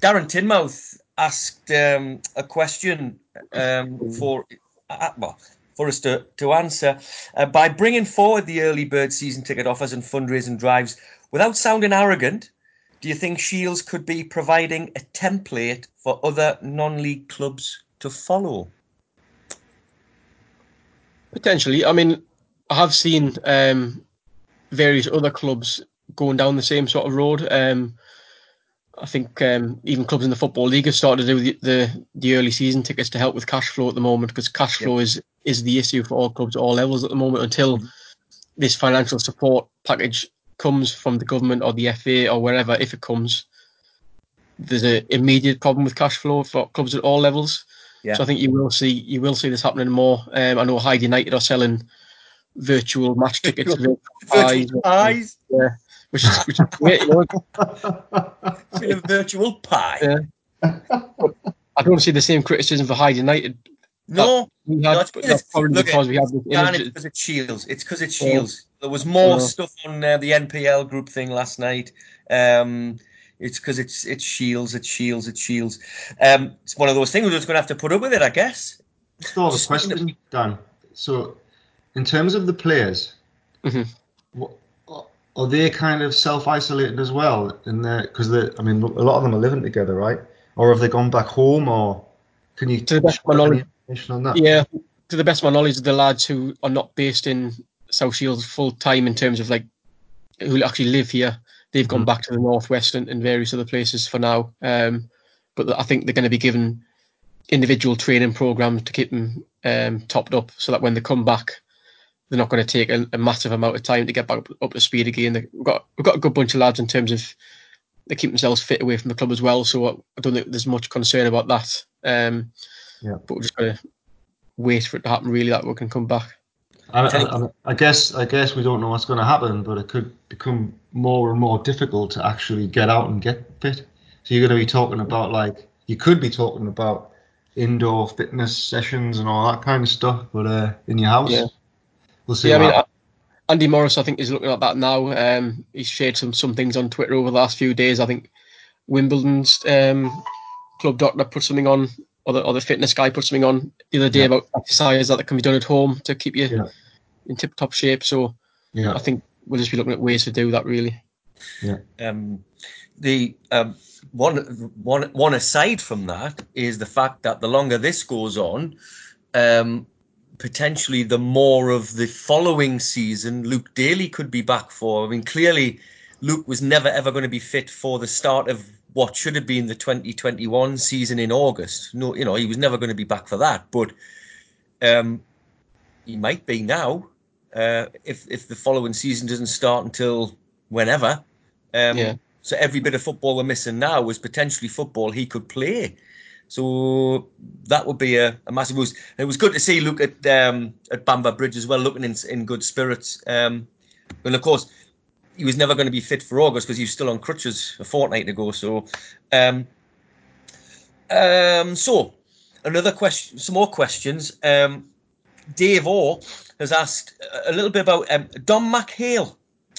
Darren Tinmouth asked um, a question um, for uh, well, for us to to answer uh, by bringing forward the early bird season ticket offers and fundraising drives. Without sounding arrogant, do you think Shields could be providing a template for other non-league clubs to follow? Potentially. I mean, I have seen um, various other clubs going down the same sort of road. Um, I think um, even clubs in the Football League have started to do the, the, the early season tickets to help with cash flow at the moment, because cash flow yep. is, is the issue for all clubs at all levels at the moment until this financial support package comes from the government or the F A or wherever, if it comes, there's an immediate problem with cash flow for clubs at all levels. Yeah. So I think you will see you will see this happening more. Um, I know Hyde United are selling virtual match tickets, virtual pies, pies. Yeah, which is which is great. You know? It's been a virtual pie. Yeah. I don't see the same criticism for Hyde United. No, we had, no it's, that's it's, look because it, we had this it's because it's Shields. It's because it's Shields. There was more yeah. stuff on uh, the N P L group thing last night. Um, it's because it's it's Shields. It's Shields. It's Shields. Um, it's one of those things we're just going to have to put up with it, I guess. Still have a question, Dan. So, in terms of the players, mm-hmm. what, are they kind of self-isolated as well? In there, because I mean, a lot of them are living together, right? Or have they gone back home? Or can you? To the best of my knowledge, on that? Yeah, to the best of my knowledge, the lads who are not based in South Shields full time, in terms of like who actually live here, they've gone mm. back to the northwest and, and various other places for now. Um, but I think they're going to be given individual training programs to keep them um, topped up, so that when they come back, they're not going to take a, a massive amount of time to get back up, up to speed again. They, we've got we've got a good bunch of lads in terms of. They keep themselves fit away from the club as well, so I don't think there's much concern about that. Um, yeah. But we're just going to wait for it to happen, really, that we can come back. I, I, I guess I guess we don't know what's going to happen, but it could become more and more difficult to actually get out and get fit. So you're going to be talking about, like, you could be talking about indoor fitness sessions and all that kind of stuff, but uh, in your house, yeah. we'll see yeah, what I mean, happens. I, Andy Morris, I think, is looking at that now. Um, he's shared some, some things on Twitter over the last few days. I think Wimbledon's um, club doctor put something on, or the, or the fitness guy put something on the other day yeah. about exercises that can be done at home to keep you yeah. in tip-top shape. So yeah. I think we'll just be looking at ways to do that, really. Yeah. Um, the um, one, one, one aside from that is the fact that the longer this goes on, um, potentially the more of the following season Luke Daly could be back for. I mean, clearly Luke was never ever going to be fit for the start of what should have been the twenty twenty-one season in August. No, you know, he was never going to be back for that, but um, he might be now uh, if, if the following season doesn't start until whenever. Um, yeah. So every bit of football we're missing now was potentially football he could play. So that would be a, a massive boost. It was good to see Luke at um, at Bamber Bridge as well, looking in, in good spirits. Um, and of course, he was never going to be fit for August because he was still on crutches a fortnight ago. So, um, um, so another question, some more questions. Um, Dave Orr has asked a little bit about um, Dom McHale.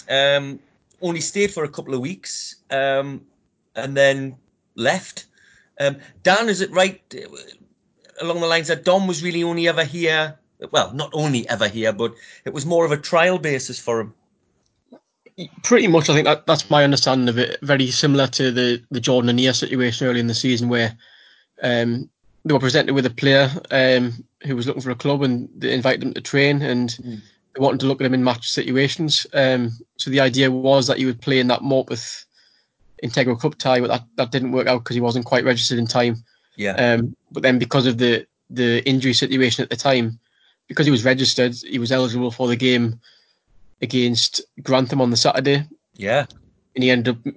Um, only stayed for a couple of weeks um, and then left. Um, Dan, is it right uh, along the lines that Dom was really only ever here, well, not only ever here, but it was more of a trial basis for him? Pretty much, I think that, that's my understanding of it. Very similar to the, the Jordan and Nia situation early in the season, where um, they were presented with a player um, who was looking for a club, and they invited him to train, and mm. they wanted to look at him in match situations. Um, so the idea was that he would play in that Morpeth Integral Cup tie, but that, that didn't work out because he wasn't quite registered in time. Yeah. Um, but then because of the, the injury situation at the time, because he was registered, he was eligible for the game against Grantham on the Saturday. Yeah. And he ended up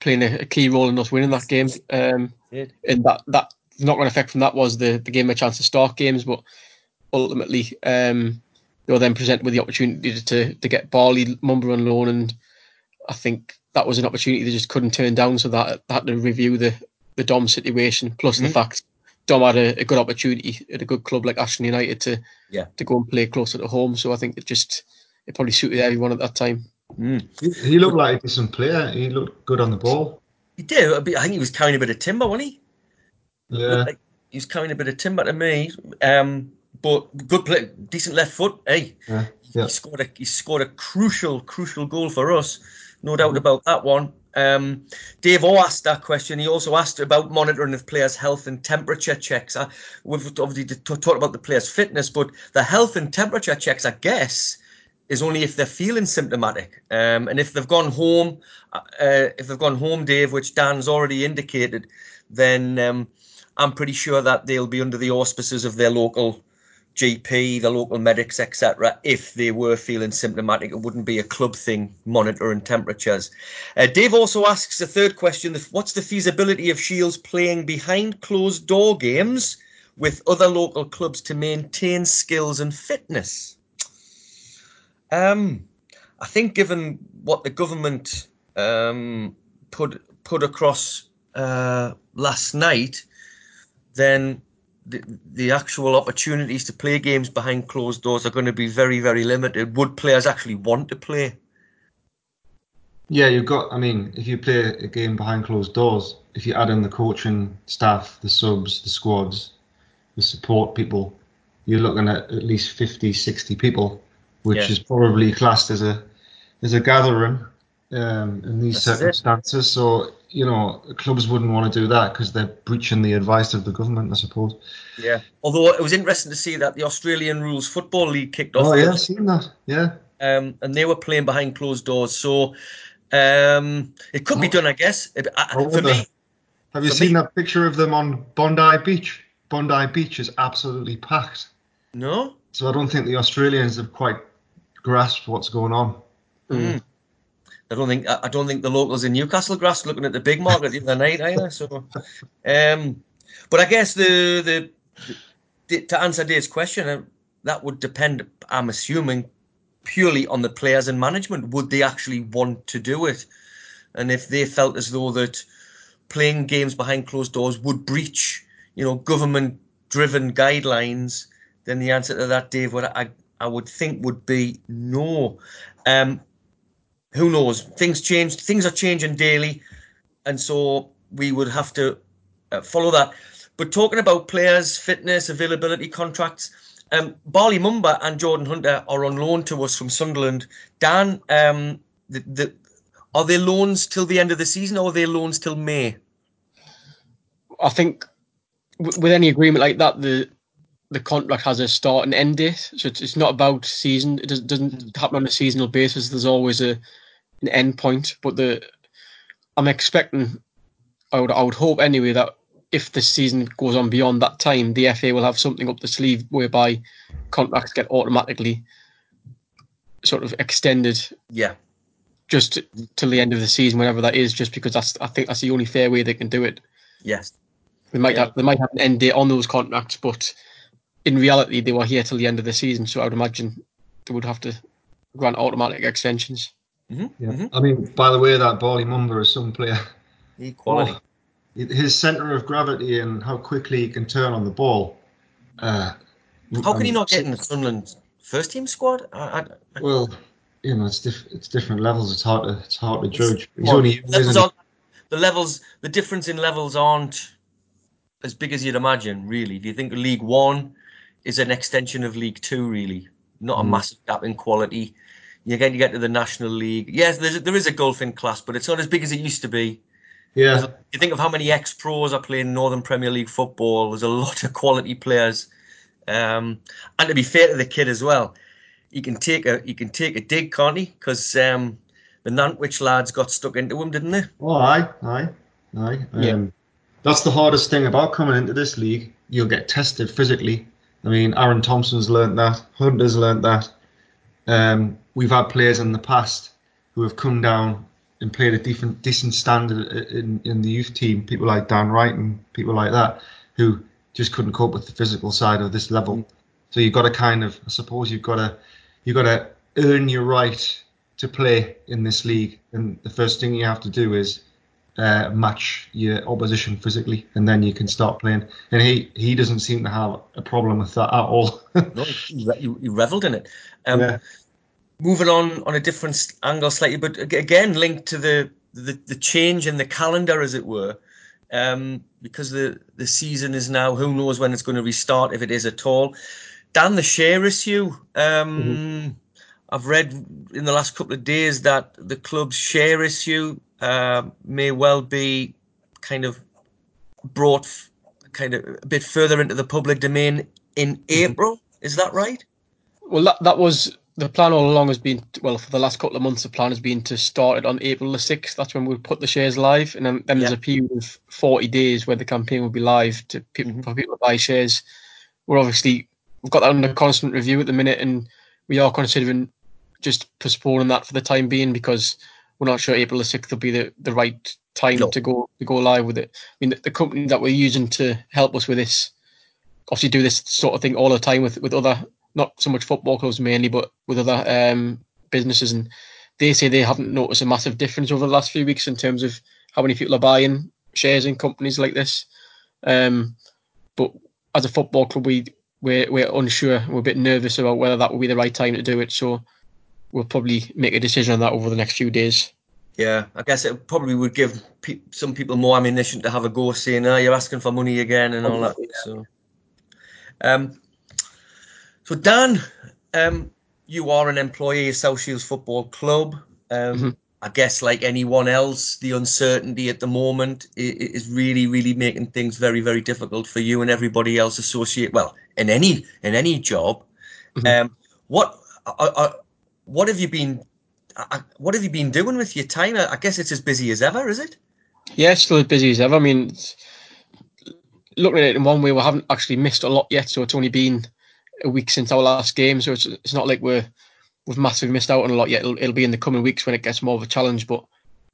playing a, a key role in us winning that game. Um, and that, that not going to affect from that was the, the game a chance to start games, but ultimately um, they were then presented with the opportunity to, to get Barley, Mumba on loan, and I think that was an opportunity they just couldn't turn down, so that they had to review the, the Dom situation, plus mm-hmm. the fact Dom had a, a good opportunity at a good club like Ashton United to yeah. to go and play closer to home. So I think it just it probably suited everyone at that time. Mm. He, he looked like a decent player. He looked good on the ball. He did. I think he was carrying a bit of timber, wasn't he? Yeah. Like he was carrying a bit of timber to me. Um, but good play, decent left foot. Hey, yeah. Yeah. He scored a he scored a crucial crucial goal for us. No doubt about that one. Um, Dave O asked that question. He also asked about monitoring of players' health and temperature checks. I, we've obviously t- talked about the players' fitness, but the health and temperature checks, I guess, is only if they're feeling symptomatic. Um, and if they've gone home, uh, if they've gone home, Dave, which Dan's already indicated, then um, I'm pretty sure that they'll be under the auspices of their local G P, the local medics, et cetera, if they were feeling symptomatic. It wouldn't be a club thing, monitoring temperatures. Uh, Dave also asks the third question, what's the feasibility of Shields playing behind closed door games with other local clubs to maintain skills and fitness? Um, I think given what the government um, put put across uh, last night, then the, the actual opportunities to play games behind closed doors are going to be very, very limited. Would players actually want to play? Yeah, you've got, I mean, if you play a game behind closed doors, if you add in the coaching staff, the subs, the squads, the support people, you're looking at at least fifty, sixty people, which yeah. is probably classed as a as a gathering um, in these That's circumstances. It. So, you know, clubs wouldn't want to do that because they're breaching the advice of the government, I suppose. Yeah. Although it was interesting to see that the Australian Rules Football League kicked off. Oh, yeah, I've seen that. Yeah. Um, and they were playing behind closed doors. So um, it could oh. be done, I guess. It, I, for me, Have you for seen me, that picture of them on Bondi Beach? Bondi Beach is absolutely packed. No? So I don't think the Australians have quite grasped what's going on. Mm. I don't think I don't think the locals in Newcastle grasped looking at the big market the other night either. So, um, but I guess the, the the to answer Dave's question, that would depend, I'm assuming, purely on the players and management. Would they actually want to do it? And if they felt as though that playing games behind closed doors would breach, you know, government-driven guidelines, then the answer to that, Dave, would I I would think would be no. Um, who knows? Things change. Things are changing daily, and so we would have to uh, follow that. But talking about players, fitness, availability, contracts, um, Barley Mumba and Jordan Hunter are on loan to us from Sunderland. Dan, um, the, the, are they loans till the end of the season, or are they loans till May? I think w- with any agreement like that, the the contract has a start and end date, so it's, it's not about season. It doesn't, doesn't happen on a seasonal basis. There's always a an end point. But the I'm expecting, I would I would hope anyway, that if the season goes on beyond that time, the F A will have something up the sleeve whereby contracts get automatically sort of extended. Yeah, just to, till the end of the season, whenever that is. Just because that's I think that's the only fair way they can do it. Yes, they might yeah. have, they might have an end date on those contracts, but in reality, they were here till the end of the season, so I would imagine they would have to grant automatic extensions. Mm-hmm. Yeah. Mm-hmm. I mean, by the way, that Barley Mumba is some player. Equality. Oh, his centre of gravity and how quickly he can turn on the ball. Uh, how can he not get in the Sunderland first team squad? I, I, I, well, you know, it's diff- it's different levels. It's hard to it's hard to judge. He's well, only levels on, the levels. The difference in levels aren't as big as you'd imagine, really. Do you think League One is an extension of League Two, really? Not a massive gap in quality. You're going to get to the National League. Yes, there's, there is a golfing class, but it's not as big as it used to be. Yeah. You think of how many ex-pros are playing Northern Premier League football. There's a lot of quality players. Um, and to be fair to the kid as well, he can take a he can take a dig, can't he? Because um, the Nantwich lads got stuck into him, didn't they? Oh, aye, aye, aye. Um, yeah. That's the hardest thing about coming into this league. You'll get tested physically. I mean, Aaron Thompson's learnt that. Hunter's learnt that. Um, we've had players in the past who have come down and played a decent, decent standard in, in the youth team, people like Dan Wright and people like that, who just couldn't cope with the physical side of this level. So you've got to kind of, I suppose, you've got to, you've got to earn your right to play in this league. And the first thing you have to do is Uh, match your opposition physically, and then you can start playing. And he, he doesn't seem to have a problem with that at all. No, he, he, he revelled in it. Um, yeah. Moving on on a different angle slightly, but again linked to the the, the change in the calendar, as it were, um, because the, the season is now, who knows when it's going to restart, if it is at all. Dan, the share issue. Um, mm-hmm. I've read in the last couple of days that the club's share issue Uh, may well be kind of brought f- kind of a bit further into the public domain in April. Is that right? Well, that, that was the plan all along. Has been, well, for the last couple of months, the plan has been to start it on April the sixth. That's when we'll put the shares live. And then, then yeah. there's a period of forty days where the campaign will be live to people, mm-hmm. for people to buy shares. We're obviously we've got that under constant review at the minute, and we are considering just postponing that for the time being because we're not sure April the sixth will be the, the right time no. to go to go live with it. I mean, the, the company that we're using to help us with this obviously do this sort of thing all the time with, with other, not so much football clubs mainly, but with other um, businesses, and they say they haven't noticed a massive difference over the last few weeks in terms of how many people are buying shares in companies like this. Um, but as a football club, we, we're, we're unsure. We're a bit nervous about whether that will be the right time to do it. So we'll probably make a decision on that over the next few days. Yeah, I guess it probably would give pe- some people more ammunition to have a go, saying, oh, you're asking for money again and all that. So, um, so Dan, um, you are an employee of South Shields Football Club. Um, mm-hmm. I guess like anyone else, the uncertainty at the moment is really, really making things very, very difficult for you and everybody else associated. Well, in any in any job, mm-hmm. um, what I, I, what have you been I, what have you been doing with your time? I, I guess it's as busy as ever, is it? Yeah, it's still as busy as ever. I mean, looking at it in one way, we haven't actually missed a lot yet, so it's only been a week since our last game, so it's it's not like we're we've massively missed out on a lot yet. It'll, it'll be in the coming weeks when it gets more of a challenge, but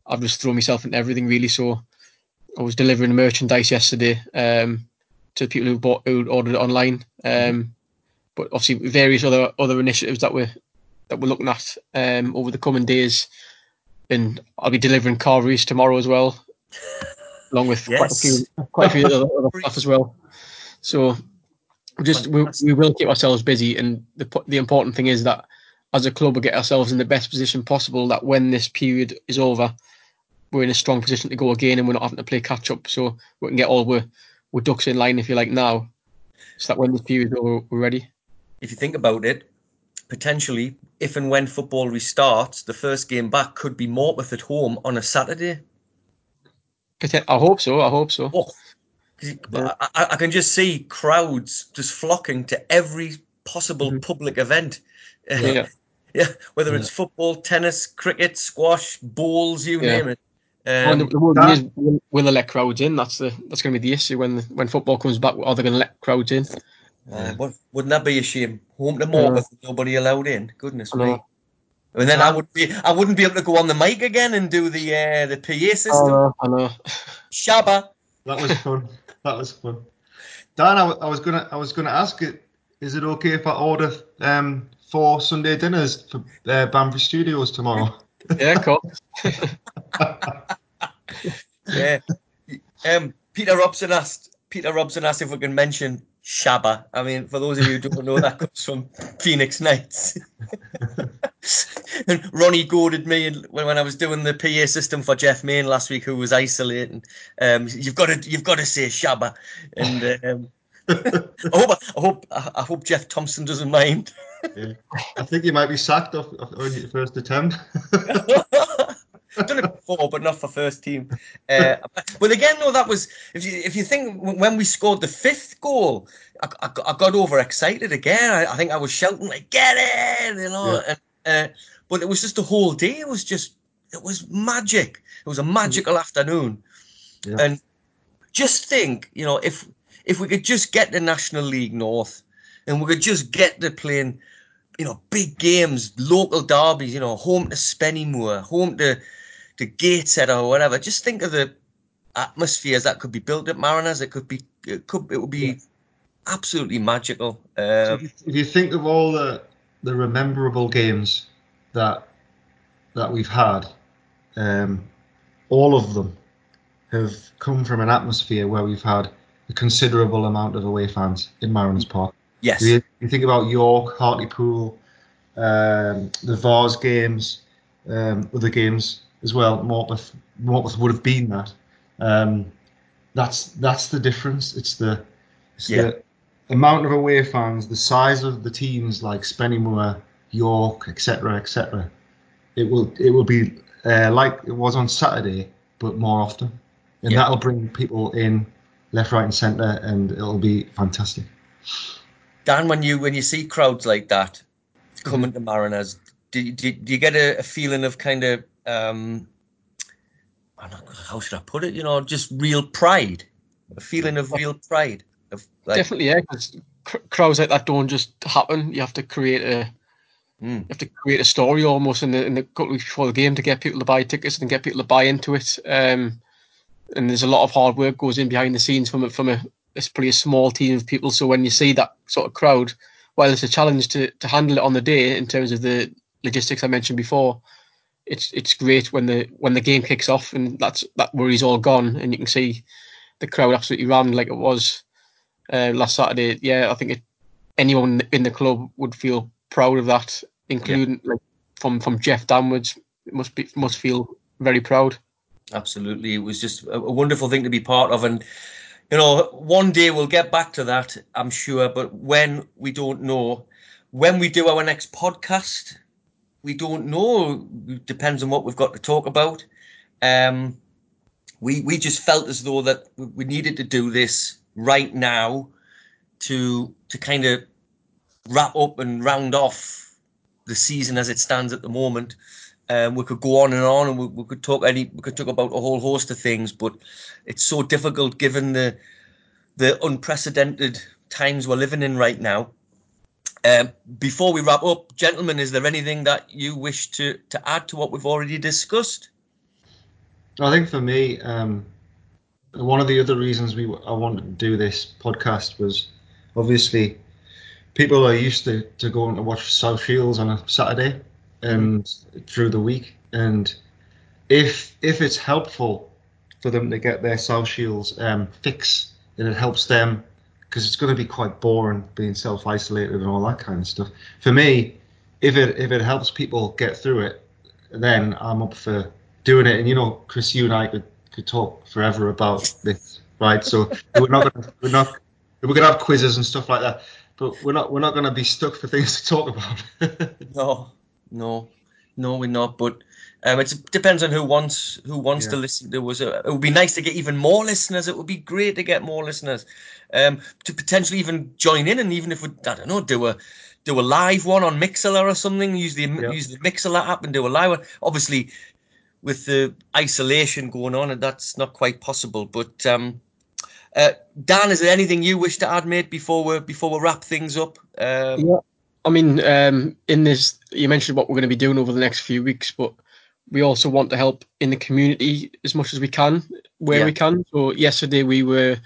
I've just thrown myself into everything really. So I was delivering merchandise yesterday um, to people who bought, who ordered it online. Um, but obviously various other other initiatives that we're, that we're looking at um, over the coming days. And I'll be delivering carveries tomorrow as well, along with yes. quite a few, quite a few other, other stuff as well. So just we, we will keep ourselves busy. And the the important thing is that as a club, we get ourselves in the best position possible that when this period is over, we're in a strong position to go again and we're not having to play catch-up. So we can get all we're, we're ducks in line, if you like, now, so that when this period is over, we're ready. If you think about it, potentially, if and when football restarts, the first game back could be Morpeth at home on a Saturday. I hope so, I hope so. Oh, yeah. I, I can just see crowds just flocking to every possible mm-hmm. public event. Yeah. Yeah, whether it's yeah. football, tennis, cricket, squash, bowls, you yeah. name it. Um, well, the world that, is, will they let crowds in? That's the that's going to be the issue when when football comes back. Are they going to let crowds in? Uh, yeah. Wouldn't that be a shame? Home to Morpeth, uh, nobody allowed in. Goodness me! And then that, I would be I wouldn't be able to go on the mic again and do the uh, the P A system. Uh, I know. Shabba. That was fun. That was fun. Dan, I, w- I was gonna I was gonna ask it. Is it okay if I order um? four Sunday dinners for uh, Bamber Studios tomorrow? Yeah, cool. Yeah. Um, Peter Robson asked. Peter Robson asked if we can mention Shabba. I mean, for those of you who don't know, that comes from Phoenix Knights. And Ronnie goaded me when when I was doing the P A system for Jeff Main last week, who was isolating. Um, you've got to, you've got to say Shabba. And um, I hope, I hope, I hope Jeff Thompson doesn't mind. Yeah. I think you might be sacked off, off the first attempt. I've done it before, but not for first team. Uh, but again, though, that was if you if you think when we scored the fifth goal, I, I, I got overexcited again. I, I think I was shouting like "Get it!" you know. Yeah. And, uh, but it was just the whole day. It was just it was magic. It was a magical mm-hmm. afternoon. Yeah. And just think, you know, if if we could just get the National League North. And we could just get to playing, you know, big games, local derbies, you know, home to Spennymoor, home to, to Gateshead or whatever. Just think of the atmospheres that could be built at Mariners. It could be, it could, it would be yeah. absolutely magical. Um, so if you think of all the the rememberable games that that we've had, um, all of them have come from an atmosphere where we've had a considerable amount of away fans in Mariners Park. Yes. You, you think about York, Hartlepool, um, the Vars games, um, other games as well. Morpeth, Morpeth would have been that. Um, that's that's the difference. It's the, it's yeah. the amount of away fans, the size of the teams like Spennymoor, York, et cetera, et cetera. It will it will be uh, like it was on Saturday, but more often, and yeah. that'll bring people in left, right, and centre, and it'll be fantastic. Dan, when you when you see crowds like that coming to Mariners, do, do, do you get a, a feeling of kind of, um, I'm not, how should I put it, you know, just real pride, a feeling of real pride? Of like, Definitely, yeah, because cr- crowds like that don't just happen. You have to create a mm. you have to create a story almost in the in the couple of weeks before the game to get people to buy tickets and get people to buy into it. Um, and there's a lot of hard work goes in behind the scenes from a, from a it's pretty a small team of people. So when you see that sort of crowd, while it's a challenge to to handle it on the day in terms of the logistics I mentioned before, it's it's great when the when the game kicks off and that's that worry's all gone and you can see the crowd absolutely rammed like it was uh, last Saturday. Yeah, I think it, anyone in the club would feel proud of that, including yeah. like from from Jeff downwards. It must be must feel very proud. Absolutely, it was just a wonderful thing to be part of, and you know, one day we'll get back to that, I'm sure. But when we don't know, when we do our next podcast, we don't know. It depends on what we've got to talk about. Um, we we just felt as though that we needed to do this right now to to kind of wrap up and round off the season as it stands at the moment. Um, we could go on and on, and we, we could talk any. We could talk about a whole host of things, but it's so difficult given the the unprecedented times we're living in right now. Um, before we wrap up, gentlemen, is there anything that you wish to to add to what we've already discussed? I think for me, um, one of the other reasons we I wanted to do this podcast was obviously people are used to to going to watch South Shields on a Saturday and through the week, and if if it's helpful for them to get their South Shields um, fix, then it helps them, because it's going to be quite boring being self-isolated and all that kind of stuff. For me, if it if it helps people get through it, then I'm up for doing it. And you know, Chris, you and I could, could talk forever about this, right? So we're not gonna, we're not we're gonna have quizzes and stuff like that, but we're not we're not going to be stuck for things to talk about. No. No, no, we're not. But um, it depends on who wants who wants yeah. to listen to us. It would be nice to get even more listeners. It would be great to get more listeners um, to potentially even join in, and even if we, I don't know, do a do a live one on Mixlr or something. Use the yeah. use the Mixlr app and do a live one. Obviously, with the isolation going on, and that's not quite possible. But um, uh, Dan, is there anything you wish to add, mate, before we before we wrap things up? Um, yeah. I mean, um, in this, you mentioned what we're going to be doing over the next few weeks, but we also want to help in the community as much as we can, where yeah. we can. So yesterday we were,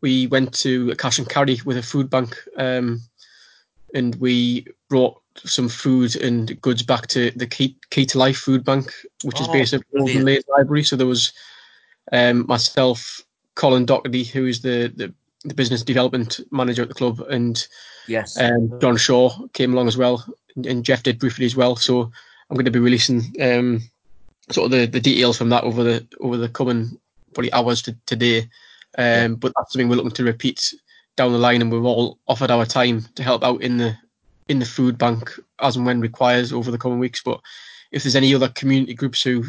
we went to a cash and carry with a food bank, um, and we brought some food and goods back to the Key, Key to Life food bank, which oh, is based at Golden Lane Library. So there was um, myself, Colin Doherty, who is the, the the business development manager at the club, and yes, um, John Shaw came along as well, and, and Jeff did briefly as well. So I'm going to be releasing um, sort of the, the details from that over the over the coming probably hours to today. Um, yeah. But that's something we're looking to repeat down the line, and we've all offered our time to help out in the in the food bank as and when requires over the coming weeks. But if there's any other community groups who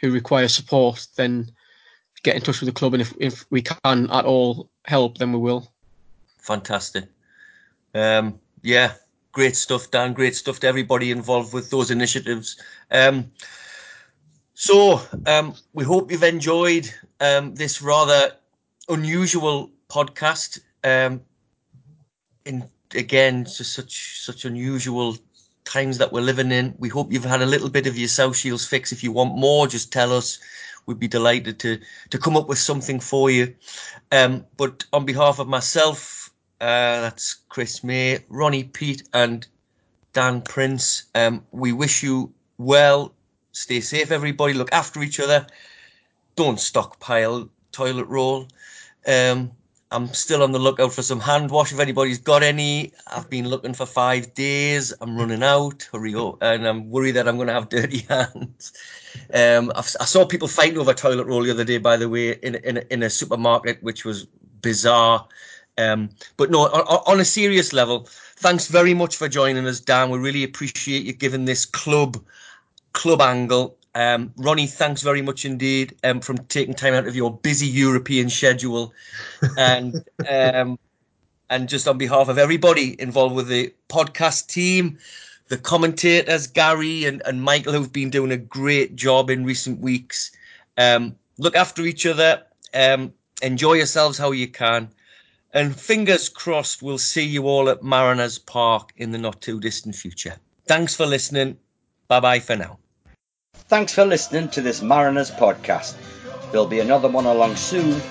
who require support, then get in touch with the club, and if, if we can at all help, then we will. Fantastic. Um, yeah, great stuff, Dan. Great stuff to everybody involved with those initiatives. Um, so um, we hope you've enjoyed um, this rather unusual podcast. Um, in again, just such such unusual times that we're living in. We hope you've had a little bit of your South Shields fix. If you want more, just tell us. We'd be delighted to to come up with something for you. Um, but on behalf of myself, uh, that's Chris May, Ronnie Pete and Dan Prince, um, we wish you well. Stay safe, everybody. Look after each other. Don't stockpile toilet roll. Um, I'm still on the lookout for some hand wash if anybody's got any. I've been looking for five days. I'm running out. Hurry up. And I'm worried that I'm going to have dirty hands. Um, I've, I saw people fighting over toilet roll the other day, by the way, in, in, in a supermarket, which was bizarre. Um, but no, on, on a serious level, thanks very much for joining us, Dan. We really appreciate you giving this club, club angle. Um, Ronnie, thanks very much indeed um, from taking time out of your busy European schedule, and um, and just on behalf of everybody involved with the podcast team, the commentators, Gary and, and Michael, who've been doing a great job in recent weeks. Um, look after each other. Um, enjoy yourselves how you can. And fingers crossed, we'll see you all at Mariners Park in the not too distant future. Thanks for listening. Bye bye for now. Thanks for listening to this Mariners podcast. There'll be another one along soon.